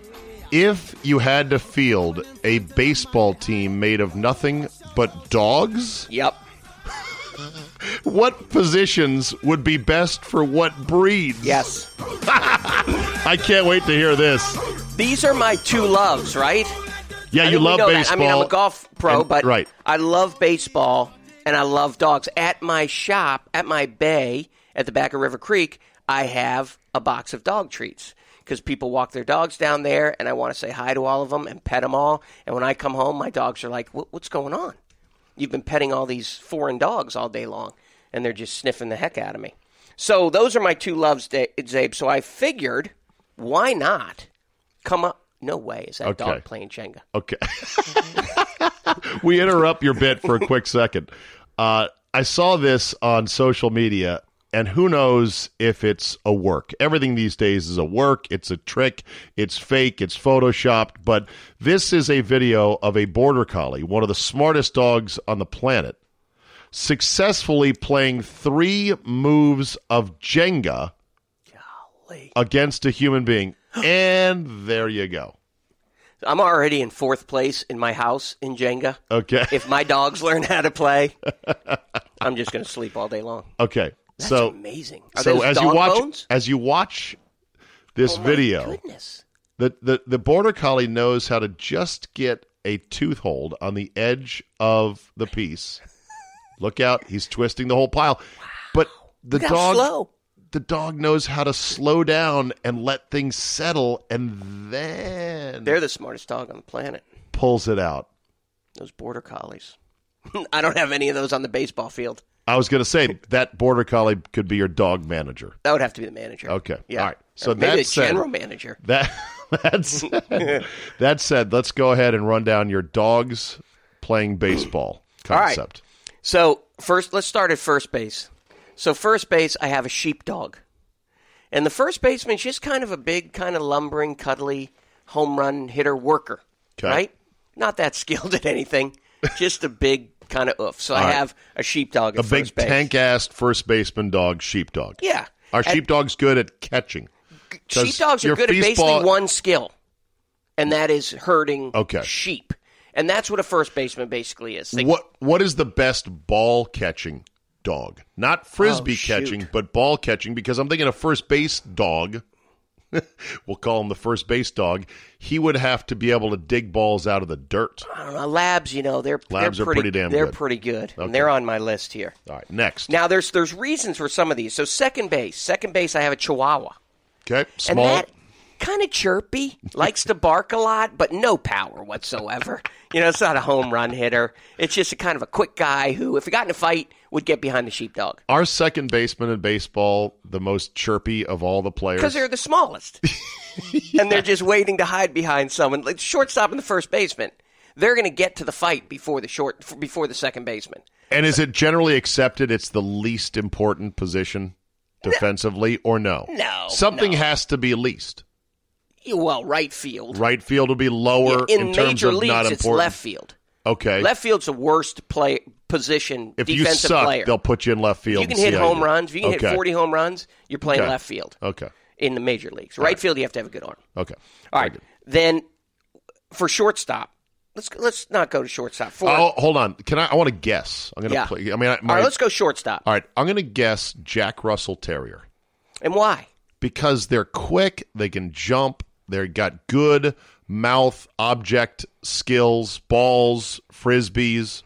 If you had to field a baseball team made of nothing but dogs, yep. What positions would be best for what breeds? Yes. I can't wait to hear this. These are my two loves, right? Yeah, you love baseball. That. I mean, I'm a golf pro, but I love baseball and I love dogs. At my shop, at my bay, at the back of River Creek, I have a box of dog treats because people walk their dogs down there, and I want to say hi to all of them and pet them all. And when I come home, my dogs are like, what's going on? You've been petting all these foreign dogs all day long, and they're just sniffing the heck out of me. So those are my two loves, Zabe. So I figured, why not come up? No way. Is that dog playing Jenga? Okay. We interrupt your bit for a quick second. I saw this on social media. And who knows if it's a work. Everything these days is a work. It's a trick. It's fake. It's photoshopped. But this is a video of a border collie, one of the smartest dogs on the planet, successfully playing three moves of Jenga against a human being. And there you go. I'm already in fourth place in my house in Jenga. Okay. If my dogs learn how to play, I'm just going to sleep all day long. Okay. That's amazing. As you watch this video, the border collie knows how to just get a tooth hold on the edge of the piece. Look out, he's twisting the whole pile. Wow. But the dog knows how to slow down and let things settle, and then they're the smartest dog on the planet. Pulls it out. Those border collies. I don't have any of those on the baseball field. I was going to say, that border collie could be your dog manager. That would have to be the manager. Okay. Yeah. All right. So maybe that's a general manager. That said, let's go ahead and run down your dogs playing baseball concept. All right. So first, let's start at first base. So first base, I have a sheepdog. And the first baseman's just kind of a big, kind of lumbering, cuddly, home run hitter worker. Okay. Right? Not that skilled at anything. Just a big kind of oof. So all I have a sheepdog at first base. A big tank-assed first baseman dog, sheepdog. Yeah. Are sheepdogs good at catching? Sheepdogs are good at basically one skill, and that is herding sheep. And that's what a first baseman basically is. What is the best ball-catching dog? Not frisbee catching, but ball catching, because I'm thinking a first base dog. we'll call him the first base dog, he would have to be able to dig balls out of the dirt. I don't know. Labs, you know, they're pretty damn good. They're pretty good. Okay. And they're on my list here. All right, next. Now, there's reasons for some of these. So second base, I have a Chihuahua. Okay, small. And that kind of chirpy, likes to bark a lot, but no power whatsoever. You know, it's not a home run hitter. It's just a kind of a quick guy who, if he got in a fight, would get behind the sheepdog. Our second baseman in baseball, the most chirpy of all the players. Because they're the smallest. Yeah. And they're just waiting to hide behind someone. Like shortstop and the first baseman, they're going to get to the fight before the second baseman. And is it generally accepted it's the least important position defensively, or no? No. Something has to be least. Well, right field. Right field will be lower in terms major of leagues, not important. It's left field. Okay. Left field's the worst position. If defensive you suck, player. They'll put you in left field. If you can hit home runs. If you can hit 40 home runs, you're playing left field. Okay. In the major leagues. Right field, you have to have a good arm. Okay. All right. Then for shortstop, let's not go to shortstop. Oh, hold on. Can I want to guess. I'm going to play. I mean, all right, let's go shortstop. All right. I'm going to guess Jack Russell Terrier. And why? Because they're quick, they can jump. They've got good mouth, object, skills, balls, frisbees.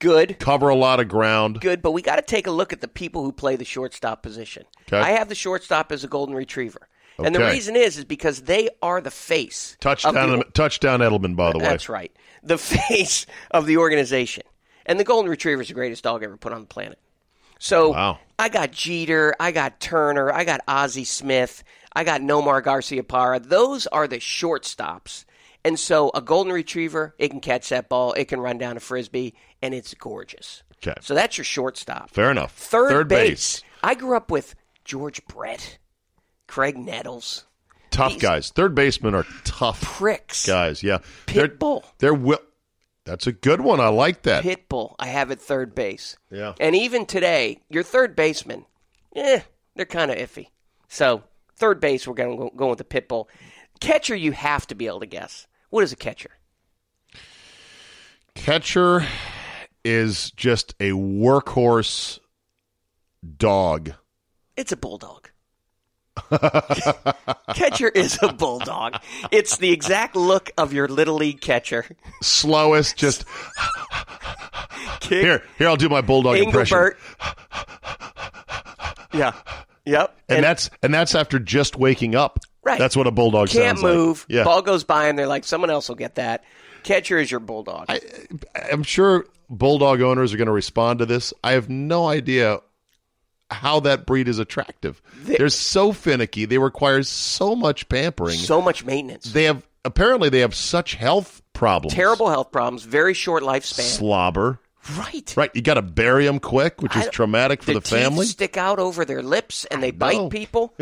Good. Cover a lot of ground. Good, but we got to take a look at the people who play the shortstop position. Okay. I have the shortstop as a golden retriever. Okay. And the reason is because they are the face. Touchdown Edelman, by the way. That's right. The face of the organization. And the golden retriever is the greatest dog ever put on the planet. So wow. I got Jeter, I got Turner, I got Ozzie Smith, I got Nomar Garciaparra. Those are the shortstops. And so a golden retriever, it can catch that ball, it can run down a frisbee, and it's gorgeous. Okay. So that's your shortstop. Fair enough. Third base. I grew up with George Brett, Craig Nettles. Tough guys. Third basemen are tough pricks. Guys, yeah. Pitbull. That's a good one. I like that. Pitbull, I have at third base. Yeah. And even today, your third baseman, they're kind of iffy. So third base, we're going to go with the Pitbull. Catcher, you have to be able to guess. What is a catcher? Catcher is just a workhorse dog. It's a bulldog. Catcher is a bulldog. It's the exact look of your little league catcher. Slowest, just here. I'll do my bulldog Engelbert impression. Yeah, yep. And that's after just waking up. Right. That's what a bulldog sounds like. Can't move. Yeah. Ball goes by, and they're like, someone else will get that. Catcher is your bulldog. I'm sure bulldog owners are going to respond to this. I have no idea how that breed is attractive. They're so finicky. They require so much pampering. So much maintenance. Apparently they have such health problems. Terrible health problems. Very short lifespan. Slobber. Right. You got to bury them quick, which is traumatic for the family. Teeth stick out over their lips and they bite people.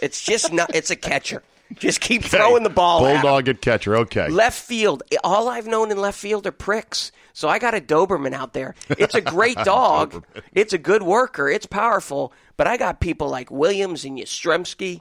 It's just not. It's a catcher. Just keep throwing the ball. Bulldog at catcher. Okay. Left field. All I've known in left field are pricks. So I got a Doberman out there. It's a great dog. It's a good worker. It's powerful. But I got people like Williams and Yastrzemski,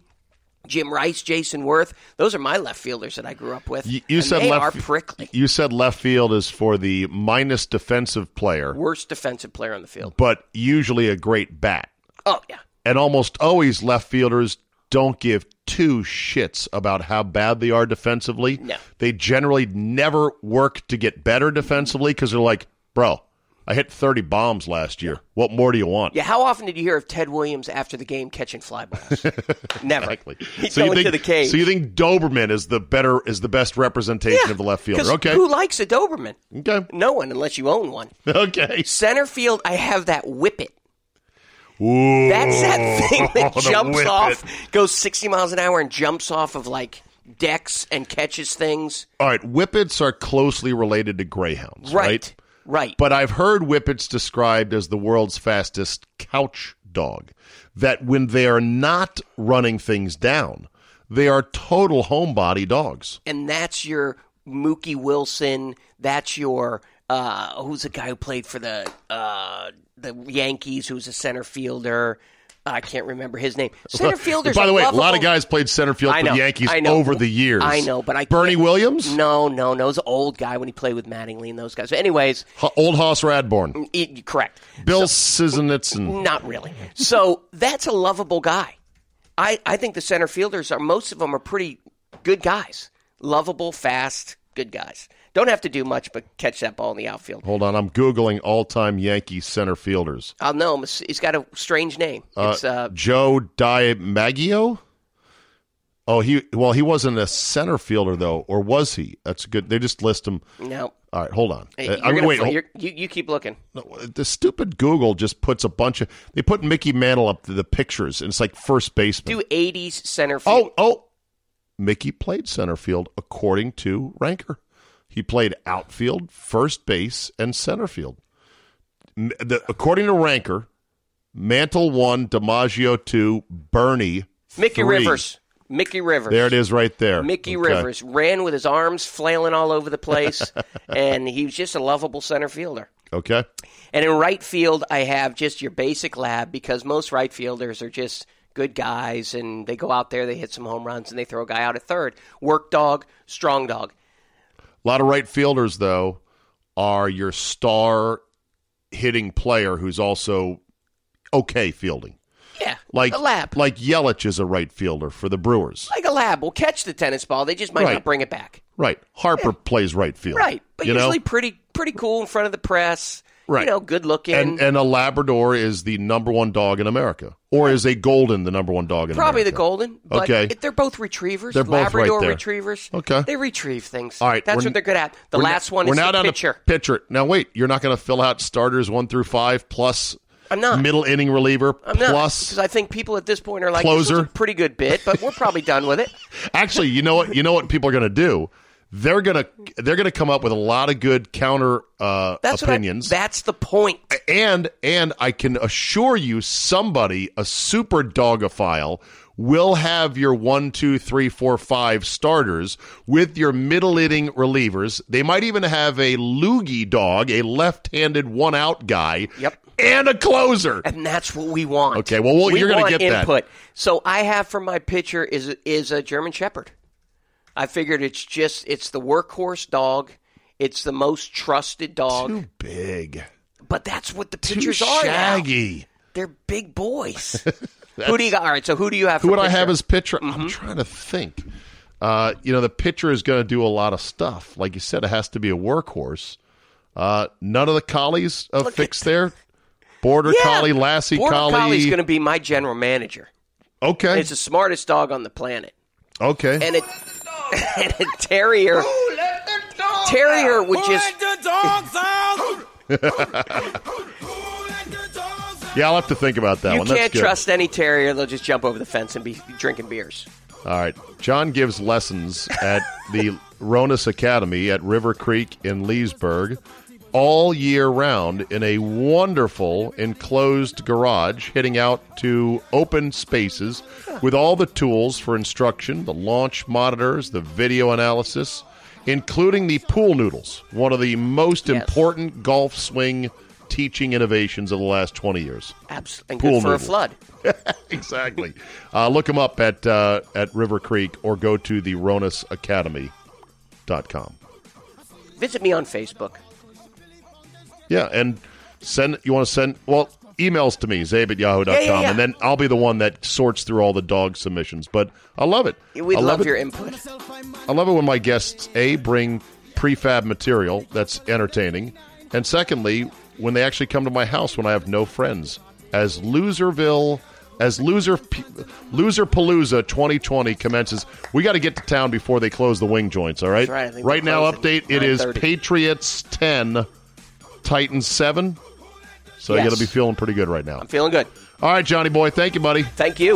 Jim Rice, Jason Worth. Those are my left fielders that I grew up with. They are prickly. You said left field is for the minus defensive player. Worst defensive player on the field. But usually a great bat. Oh, yeah. And almost always left fielders don't give two shits about how bad they are defensively. No. They generally never work to get better defensively because they're like, bro, I hit 30 bombs last year. What more do you want? Yeah, how often did you hear of Ted Williams after the game catching fly balls? Never. Exactly. He's going to the cage. So you think Doberman is the best representation of the left fielder? Okay. Who likes a Doberman? Okay. No one unless you own one. Okay. Center field, I have that whippet. Ooh, that's that thing that jumps off, goes 60 miles an hour and jumps off of like decks and catches things. All right, whippets are closely related to greyhounds, right? But I've heard whippets described as the world's fastest couch dog, that when they are not running things down, they are total homebody dogs. And that's your Mookie Wilson, that's your... who's the guy who played for the Yankees, who's a center fielder. I can't remember his name. Center fielders. By the way, a lot of guys played center field for the Yankees over the years. I know, but Bernie Williams? No. It was an old guy when he played with Mattingly and those guys. But anyways. Old Hoss Radborn. Correct. Bill Sizenitson. Not really. So that's a lovable guy. I think the center fielders are, most of them are pretty good guys. Lovable, fast, good guys. Don't have to do much but catch that ball in the outfield. Hold on. I'm Googling all-time Yankee center fielders. I'll know him. He's got a strange name. It's Joe DiMaggio? Oh, he wasn't a center fielder, though, or was he? That's good. They just list him. No. All right, hold on. You keep looking. No, the stupid Google just puts a bunch of – they put Mickey Mantle up to the pictures, and it's like first baseman. Do 80s center field. Oh. Mickey played center field according to Ranker. He played outfield, first base, and center field. According to Ranker, Mantle 1, DiMaggio 2, Bernie 3. Mickey Rivers. There it is right there. Mickey Rivers ran with his arms flailing all over the place, and he was just a lovable center fielder. Okay. And in right field, I have just your basic lab, because most right fielders are just good guys, and they go out there, they hit some home runs, and they throw a guy out at third. Work dog, strong dog. A lot of right fielders, though, are your star hitting player who's also okay fielding. Yeah, like a lab. Like Yelich is a right fielder for the Brewers. Like a lab. Will catch the tennis ball. They just might not bring it back. Right. Harper plays right field. Right. But usually pretty cool in front of the press. Right. Good looking. And a Labrador is the number one dog in America. Or is a Golden the number one dog in America? Probably the Golden. But they're both retrievers. They're both Labrador retrievers. Okay. They retrieve things. All right. That's what they're good at. The last one is the pitcher. Pitcher. Now, wait. You're not going to fill out starters 1 through 5 plus I'm not. Middle inning reliever plus. Because I think people at this point are like, closer. This is a pretty good bit, but we're probably done with it. Actually, you know what people are going to do? They're gonna come up with a lot of good counter opinions. That's the point. And I can assure you, somebody, a super dogophile, will have your 1, 2, 3, 4, 5 starters with your middle inning relievers. They might even have a loogie dog, a left-handed one-out guy. Yep. And a closer. And that's what we want. Okay. Well, you're going to get input. That. So I have for my pitcher is a German Shepherd. I figured it's the workhorse dog. It's the most trusted dog. Too big. But that's what the pitchers are now. Too shaggy. They're big boys. Who do you got? All right, so who do you have for pitcher? Who would I have as pitcher? Mm-hmm. I'm trying to think. The pitcher is going to do a lot of stuff. Like you said, it has to be a workhorse. None of the collies fixed there. Border Collie, Lassie Collie. Border Collie's going to be my general manager. Okay. And it's the smartest dog on the planet. Okay. And a terrier. Who let the dog out? Would just. Who let the dogs out? Yeah, I'll have to think about that one. You can't trust any terrier. They'll just jump over the fence and be drinking beers. All right. John gives lessons at the Ronas Academy at River Creek in Leesburg. All year round in a wonderful enclosed garage, hitting out to open spaces with all the tools for instruction, the launch monitors, the video analysis, including the pool noodles, one of the most important golf swing teaching innovations of the last 20 years. Absolutely. And good for a flood. Exactly. Look them up at River Creek or go to the RonasAcademy.com. Visit me on Facebook. Yeah, and send emails to me, zabe@yahoo.com, and then I'll be the one that sorts through all the dog submissions. But I love it. I love your input. I love it when my guests, A, bring prefab material that's entertaining, and secondly, when they actually come to my house when I have no friends. Loserpalooza 2020 commences. We got to get to town before they close the wing joints, all right? That's right. Right now, update, it is Patriots 10. Titans 7. So you got to be feeling pretty good right now. I'm feeling good. All right, Johnny boy. Thank you, buddy. Thank you.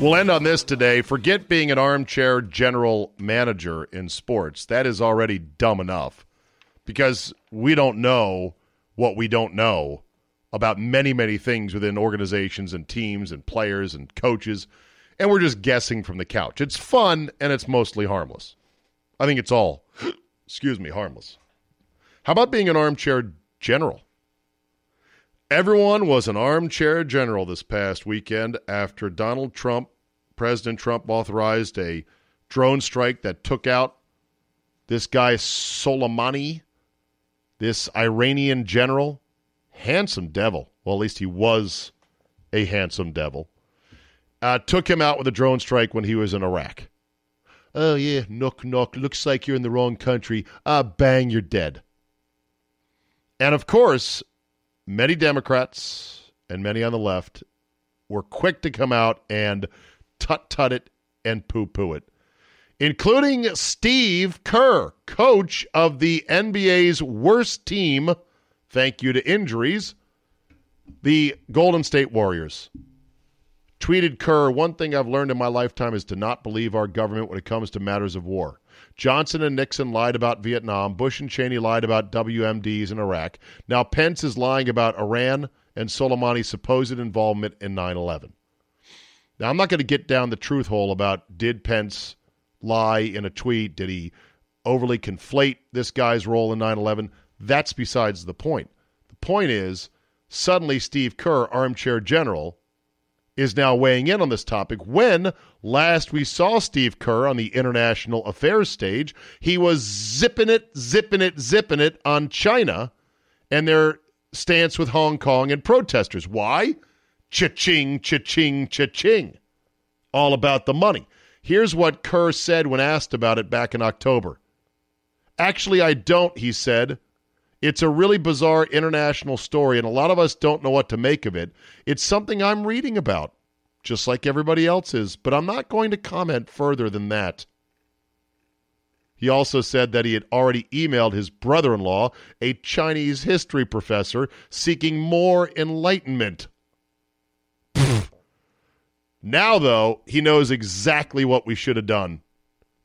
We'll end on this today. Forget being an armchair general manager in sports. That is already dumb enough because we don't know what we don't know about many, many things within organizations and teams and players and coaches. And we're just guessing from the couch. It's fun, and it's mostly harmless. I think it's all, harmless. How about being an armchair general? Everyone was an armchair general this past weekend after President Trump authorized a drone strike that took out this guy Soleimani, this Iranian general handsome devil. Well, at least he was a handsome devil. Took him out with a drone strike when he was in Iraq. Oh, yeah, knock, knock. Looks like you're in the wrong country. Bang, you're dead. And, of course, many Democrats and many on the left were quick to come out and tut-tut it and poo-poo it, including Steve Kerr, coach of the NBA's worst team, thank you to injuries, the Golden State Warriors. Tweeted Kerr, one thing I've learned in my lifetime is to not believe our government when it comes to matters of war. Johnson and Nixon lied about Vietnam. Bush and Cheney lied about WMDs in Iraq. Now Pence is lying about Iran and Soleimani's supposed involvement in 9/11. Now, I'm not going to get down the truth hole about did Pence lie in a tweet? Did he overly conflate this guy's role in 9/11? That's besides the point. The point is, suddenly Steve Kerr, armchair general, is now weighing in on this topic when last we saw Steve Kerr on the international affairs stage. He was zipping it on China and their stance with Hong Kong and protesters. Why? Cha-ching, cha-ching, cha-ching. All about the money. Here's what Kerr said when asked about it back in October. Actually, I don't, he said. It's a really bizarre international story, and a lot of us don't know what to make of it. It's something I'm reading about, just like everybody else is, but I'm not going to comment further than that. He also said that he had already emailed his brother-in-law, a Chinese history professor, seeking more enlightenment. Now, though, he knows exactly what we should have done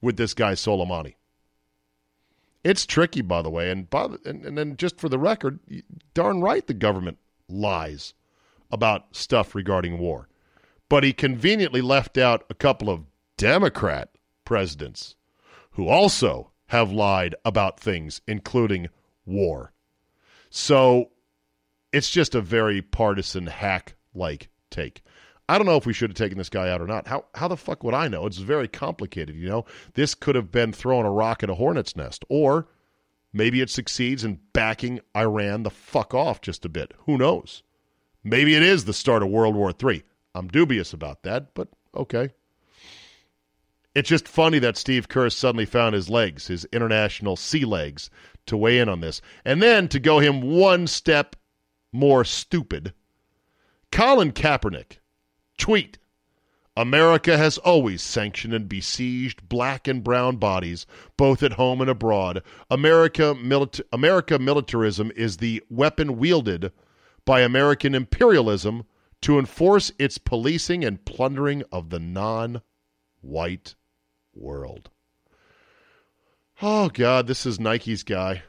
with this guy Soleimani. It's tricky, by the way, and then just for the record, darn right the government lies about stuff regarding war. But he conveniently left out a couple of Democrat presidents who also have lied about things, including war. So it's just a very partisan hack-like take. I don't know if we should have taken this guy out or not. How the fuck would I know? It's very complicated, you know? This could have been throwing a rock at a hornet's nest. Or maybe it succeeds in backing Iran the fuck off just a bit. Who knows? Maybe it is the start of World War III. I'm dubious about that, but okay. It's just funny that Steve Kerr suddenly found his legs, his international sea legs, to weigh in on this. And then, to go him one step more stupid, Colin Kaepernick. Tweet, America has always sanctioned and besieged black and brown bodies, both at home and abroad. America militarism is the weapon wielded by American imperialism to enforce its policing and plundering of the non-white world. Oh, God, this is Nike's guy.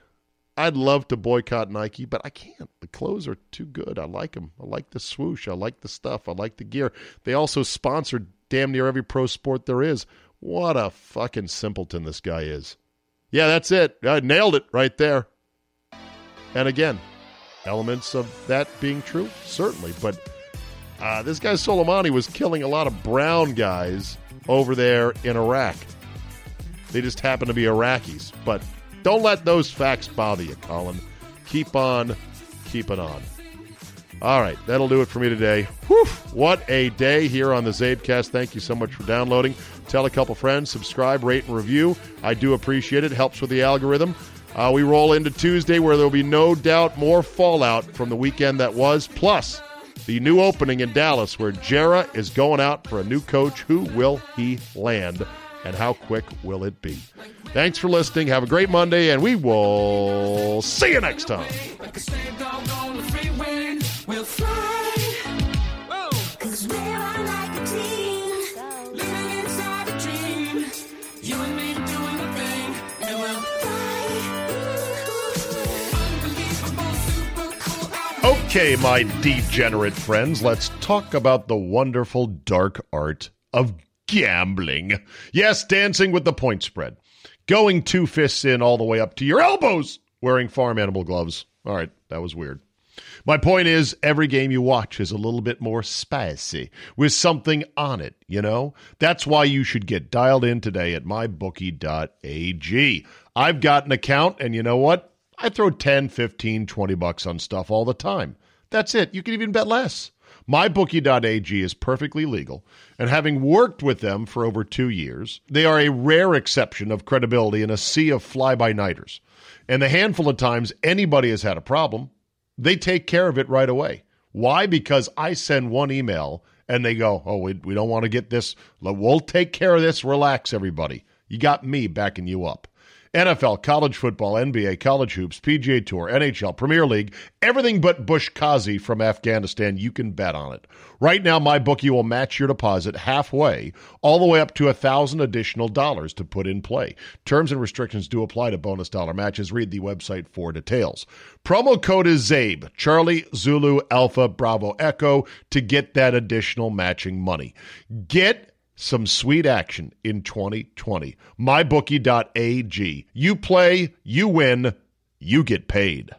I'd love to boycott Nike, but I can't. The clothes are too good. I like them. I like the swoosh. I like the stuff. I like the gear. They also sponsor damn near every pro sport there is. What a fucking simpleton this guy is. Yeah, that's it. I nailed it right there. And again, elements of that being true, certainly. But this guy Soleimani was killing a lot of brown guys over there in Iraq. They just happen to be Iraqis, but... don't let those facts bother you, Colin. Keep on, keep it on. All right, that'll do it for me today. Whew, what a day here on the Zabecast. Thank you so much for downloading. Tell a couple friends, subscribe, rate, and review. I do appreciate it. Helps with the algorithm. We roll into Tuesday where there will be no doubt more fallout from the weekend that was, plus the new opening in Dallas where Jarrah is going out for a new coach. Who will he land? And how quick will it be? Thanks for listening. Have a great Monday, and we will see you next time. Okay, my degenerate friends, let's talk about the wonderful dark art of gambling. Yes, dancing with the point spread. Going two fists in all the way up to your elbows, wearing farm animal gloves. All right, that was weird. My point is, every game you watch is a little bit more spicy, with something on it, you know? That's why you should get dialed in today at mybookie.ag. I've got an account, and you know what? I throw 10, 15, 20 bucks on stuff all the time. That's it. You can even bet less. MyBookie.ag is perfectly legal, and having worked with them for over 2 years, they are a rare exception of credibility in a sea of fly-by-nighters. And the handful of times anybody has had a problem, they take care of it right away. Why? Because I send one email, and they go, oh, we don't want to get this. We'll take care of this. Relax, everybody. You got me backing you up. NFL, college football, NBA, college hoops, PGA Tour, NHL, Premier League, everything but Bush Qazi from Afghanistan, you can bet on it. Right now, MyBookie will match your deposit halfway, all the way up to $1,000 additional dollars to put in play. Terms and restrictions do apply to bonus dollar matches. Read the website for details. Promo code is ZABE, Charlie, Zulu, Alpha, Bravo, Echo, to get that additional matching money. Get some sweet action in 2020. MyBookie.ag. You play, you win, you get paid.